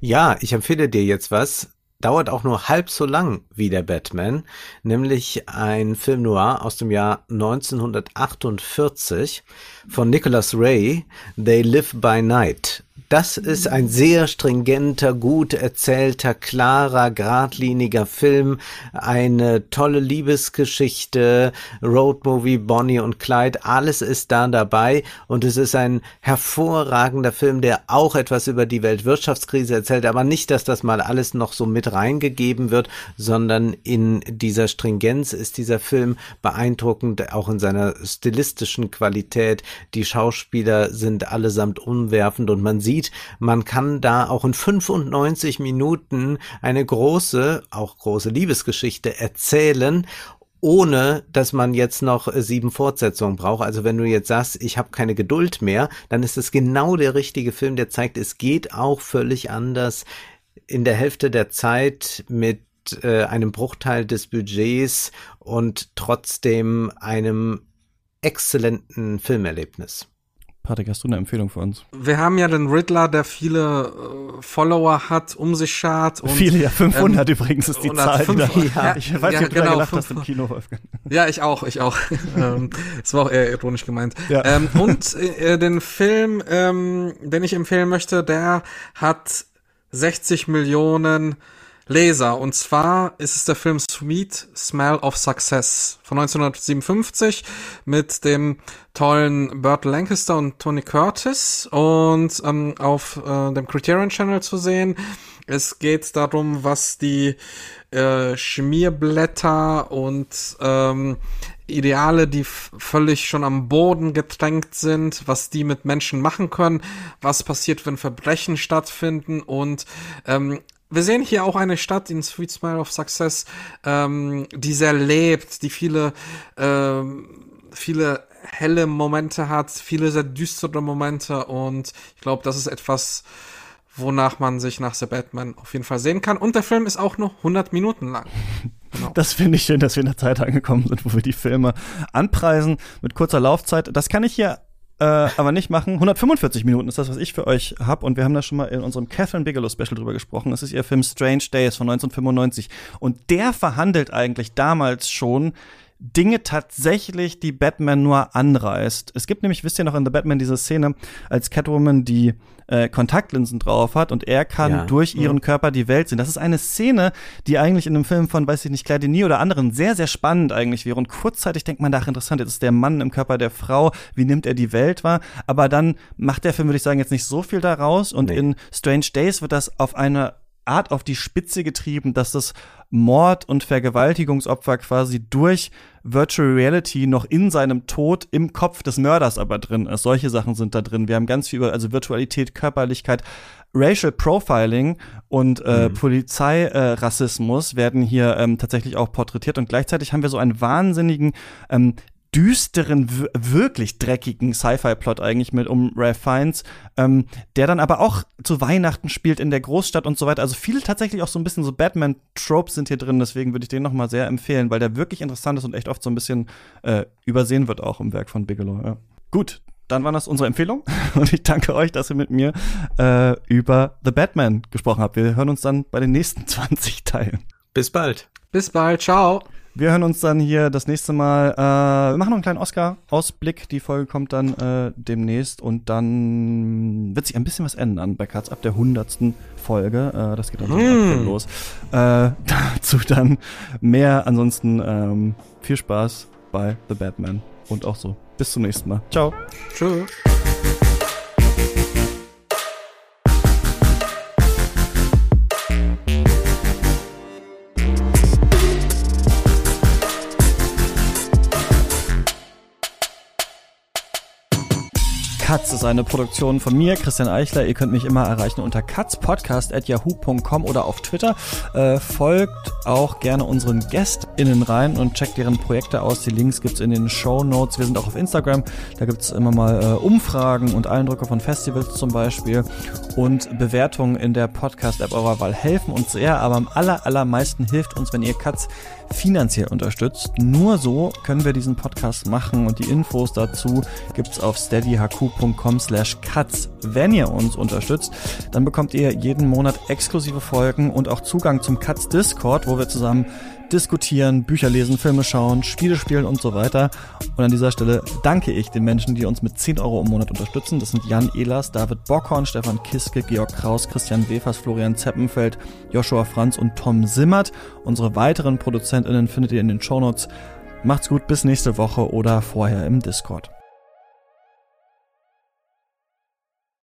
Ja, ich empfehle dir jetzt was. Dauert auch nur halb so lang wie der Batman. Nämlich ein Film noir aus dem Jahr 1948 von Nicholas Ray, They Live by Night. Das ist ein sehr stringenter, gut erzählter, klarer, geradliniger Film. Eine tolle Liebesgeschichte, Roadmovie, Bonnie und Clyde, alles ist da dabei. Und es ist ein hervorragender Film, der auch etwas über die Weltwirtschaftskrise erzählt. Aber nicht, dass das mal alles noch so mit reingegeben wird, sondern in dieser Stringenz ist dieser Film beeindruckend, auch in seiner stilistischen Qualität. Die Schauspieler sind allesamt umwerfend und man sieht, man kann da auch in 95 Minuten eine große Liebesgeschichte erzählen, ohne dass man jetzt noch 7 Fortsetzungen braucht. Also wenn du jetzt sagst, ich habe keine Geduld mehr, dann ist es genau der richtige Film, der zeigt, es geht auch völlig anders in der Hälfte der Zeit mit einem Bruchteil des Budgets und trotzdem einem exzellenten Filmerlebnis. Patrick, hast du eine Empfehlung für uns? Wir haben ja den Riddler, der viele Follower hat, um sich schart. Und, viele, ja, 500 übrigens ist die 105, Zahl. Ja, ich weiß nicht, ob du da gelacht hast im Kino, Wolfgang. Ja, ich auch. Das war auch eher ironisch gemeint. Ja. Den Film, den ich empfehlen möchte, der hat 60 Millionen Leser. Und zwar ist es der Film Sweet Smell of Success von 1957 mit dem tollen Burt Lancaster und Tony Curtis und auf dem Criterion Channel zu sehen. Es geht darum, was die Schmierblätter und Ideale, die völlig schon am Boden getränkt sind, was die mit Menschen machen können, was passiert, wenn Verbrechen stattfinden und wir sehen hier auch eine Stadt in Sweet Smell of Success, die sehr lebt, die viele helle Momente hat, viele sehr düstere Momente und ich glaube, das ist etwas, wonach man sich nach The Batman auf jeden Fall sehen kann. Und der Film ist auch nur 100 Minuten lang. Genau. Das finde ich schön, dass wir in der Zeit angekommen sind, wo wir die Filme anpreisen mit kurzer Laufzeit. Das kann ich hier aber nicht machen. 145 Minuten ist das, was ich für euch habe. Und wir haben da schon mal in unserem Catherine Bigelow-Special drüber gesprochen. Es ist ihr Film Strange Days von 1995. Und der verhandelt eigentlich damals schon Dinge tatsächlich, die Batman nur anreißt. Es gibt nämlich, wisst ihr noch, in The Batman diese Szene, als Catwoman die Kontaktlinsen drauf hat und er kann durch ihren Körper die Welt sehen. Das ist eine Szene, die eigentlich in einem Film von, weiß ich nicht, Claire Denis oder anderen sehr, sehr spannend eigentlich wäre. Und kurzzeitig denkt man, ach, interessant, jetzt ist der Mann im Körper der Frau, wie nimmt er die Welt wahr? Aber dann macht der Film, würde ich sagen, jetzt nicht so viel daraus. Und in Strange Days wird das auf eine Art auf die Spitze getrieben, dass das Mord- und Vergewaltigungsopfer quasi durch Virtual Reality noch in seinem Tod im Kopf des Mörders aber drin ist. Solche Sachen sind da drin. Wir haben ganz viel über, also Virtualität, Körperlichkeit, Racial Profiling und Polizeirassismus werden hier tatsächlich auch porträtiert. Und gleichzeitig haben wir so einen wahnsinnigen düsteren, wirklich dreckigen Sci-Fi-Plot eigentlich mit um Ralph Fiennes, der dann aber auch zu Weihnachten spielt in der Großstadt und so weiter. Also viele tatsächlich auch so ein bisschen so Batman-Tropes sind hier drin, deswegen würde ich den nochmal sehr empfehlen, weil der wirklich interessant ist und echt oft so ein bisschen übersehen wird auch im Werk von Bigelow. Ja. Gut, dann waren das unsere Empfehlungen und ich danke euch, dass ihr mit mir über The Batman gesprochen habt. Wir hören uns dann bei den nächsten 20 Teilen. Bis bald. Bis bald, ciao. Wir hören uns dann hier das nächste Mal. Wir machen noch einen kleinen Oscar-Ausblick. Die Folge kommt dann demnächst. Und dann wird sich ein bisschen was ändern bei Cuts ab der 100. Folge. Das geht dann so los. Dazu dann mehr. Ansonsten viel Spaß bei The Batman. Und auch so. Bis zum nächsten Mal. Ciao. Tschüss. Katz ist eine Produktion von mir, Christian Eichler. Ihr könnt mich immer erreichen unter katzpodcast@yahoo.com oder auf Twitter. Folgt auch gerne unseren GästInnen rein und checkt deren Projekte aus. Die Links gibt's in den Shownotes. Wir sind auch auf Instagram. Da gibt's immer mal Umfragen und Eindrücke von Festivals zum Beispiel. Und Bewertungen in der Podcast-App eurer Wahl helfen uns sehr. Aber am allermeisten hilft uns, wenn ihr Katz finanziell unterstützt. Nur so können wir diesen Podcast machen und die Infos dazu gibt's auf steadyhq.com/cuts. Wenn ihr uns unterstützt, dann bekommt ihr jeden Monat exklusive Folgen und auch Zugang zum Cuts Discord, wo wir zusammen diskutieren, Bücher lesen, Filme schauen, Spiele spielen und so weiter. Und an dieser Stelle danke ich den Menschen, die uns mit 10 Euro im Monat unterstützen. Das sind Jan Ehlers, David Bockhorn, Stefan Kiske, Georg Kraus, Christian Wefers, Florian Zeppenfeld, Joshua Franz und Tom Simmert. Unsere weiteren ProduzentInnen findet ihr in den Shownotes. Macht's gut, bis nächste Woche oder vorher im Discord.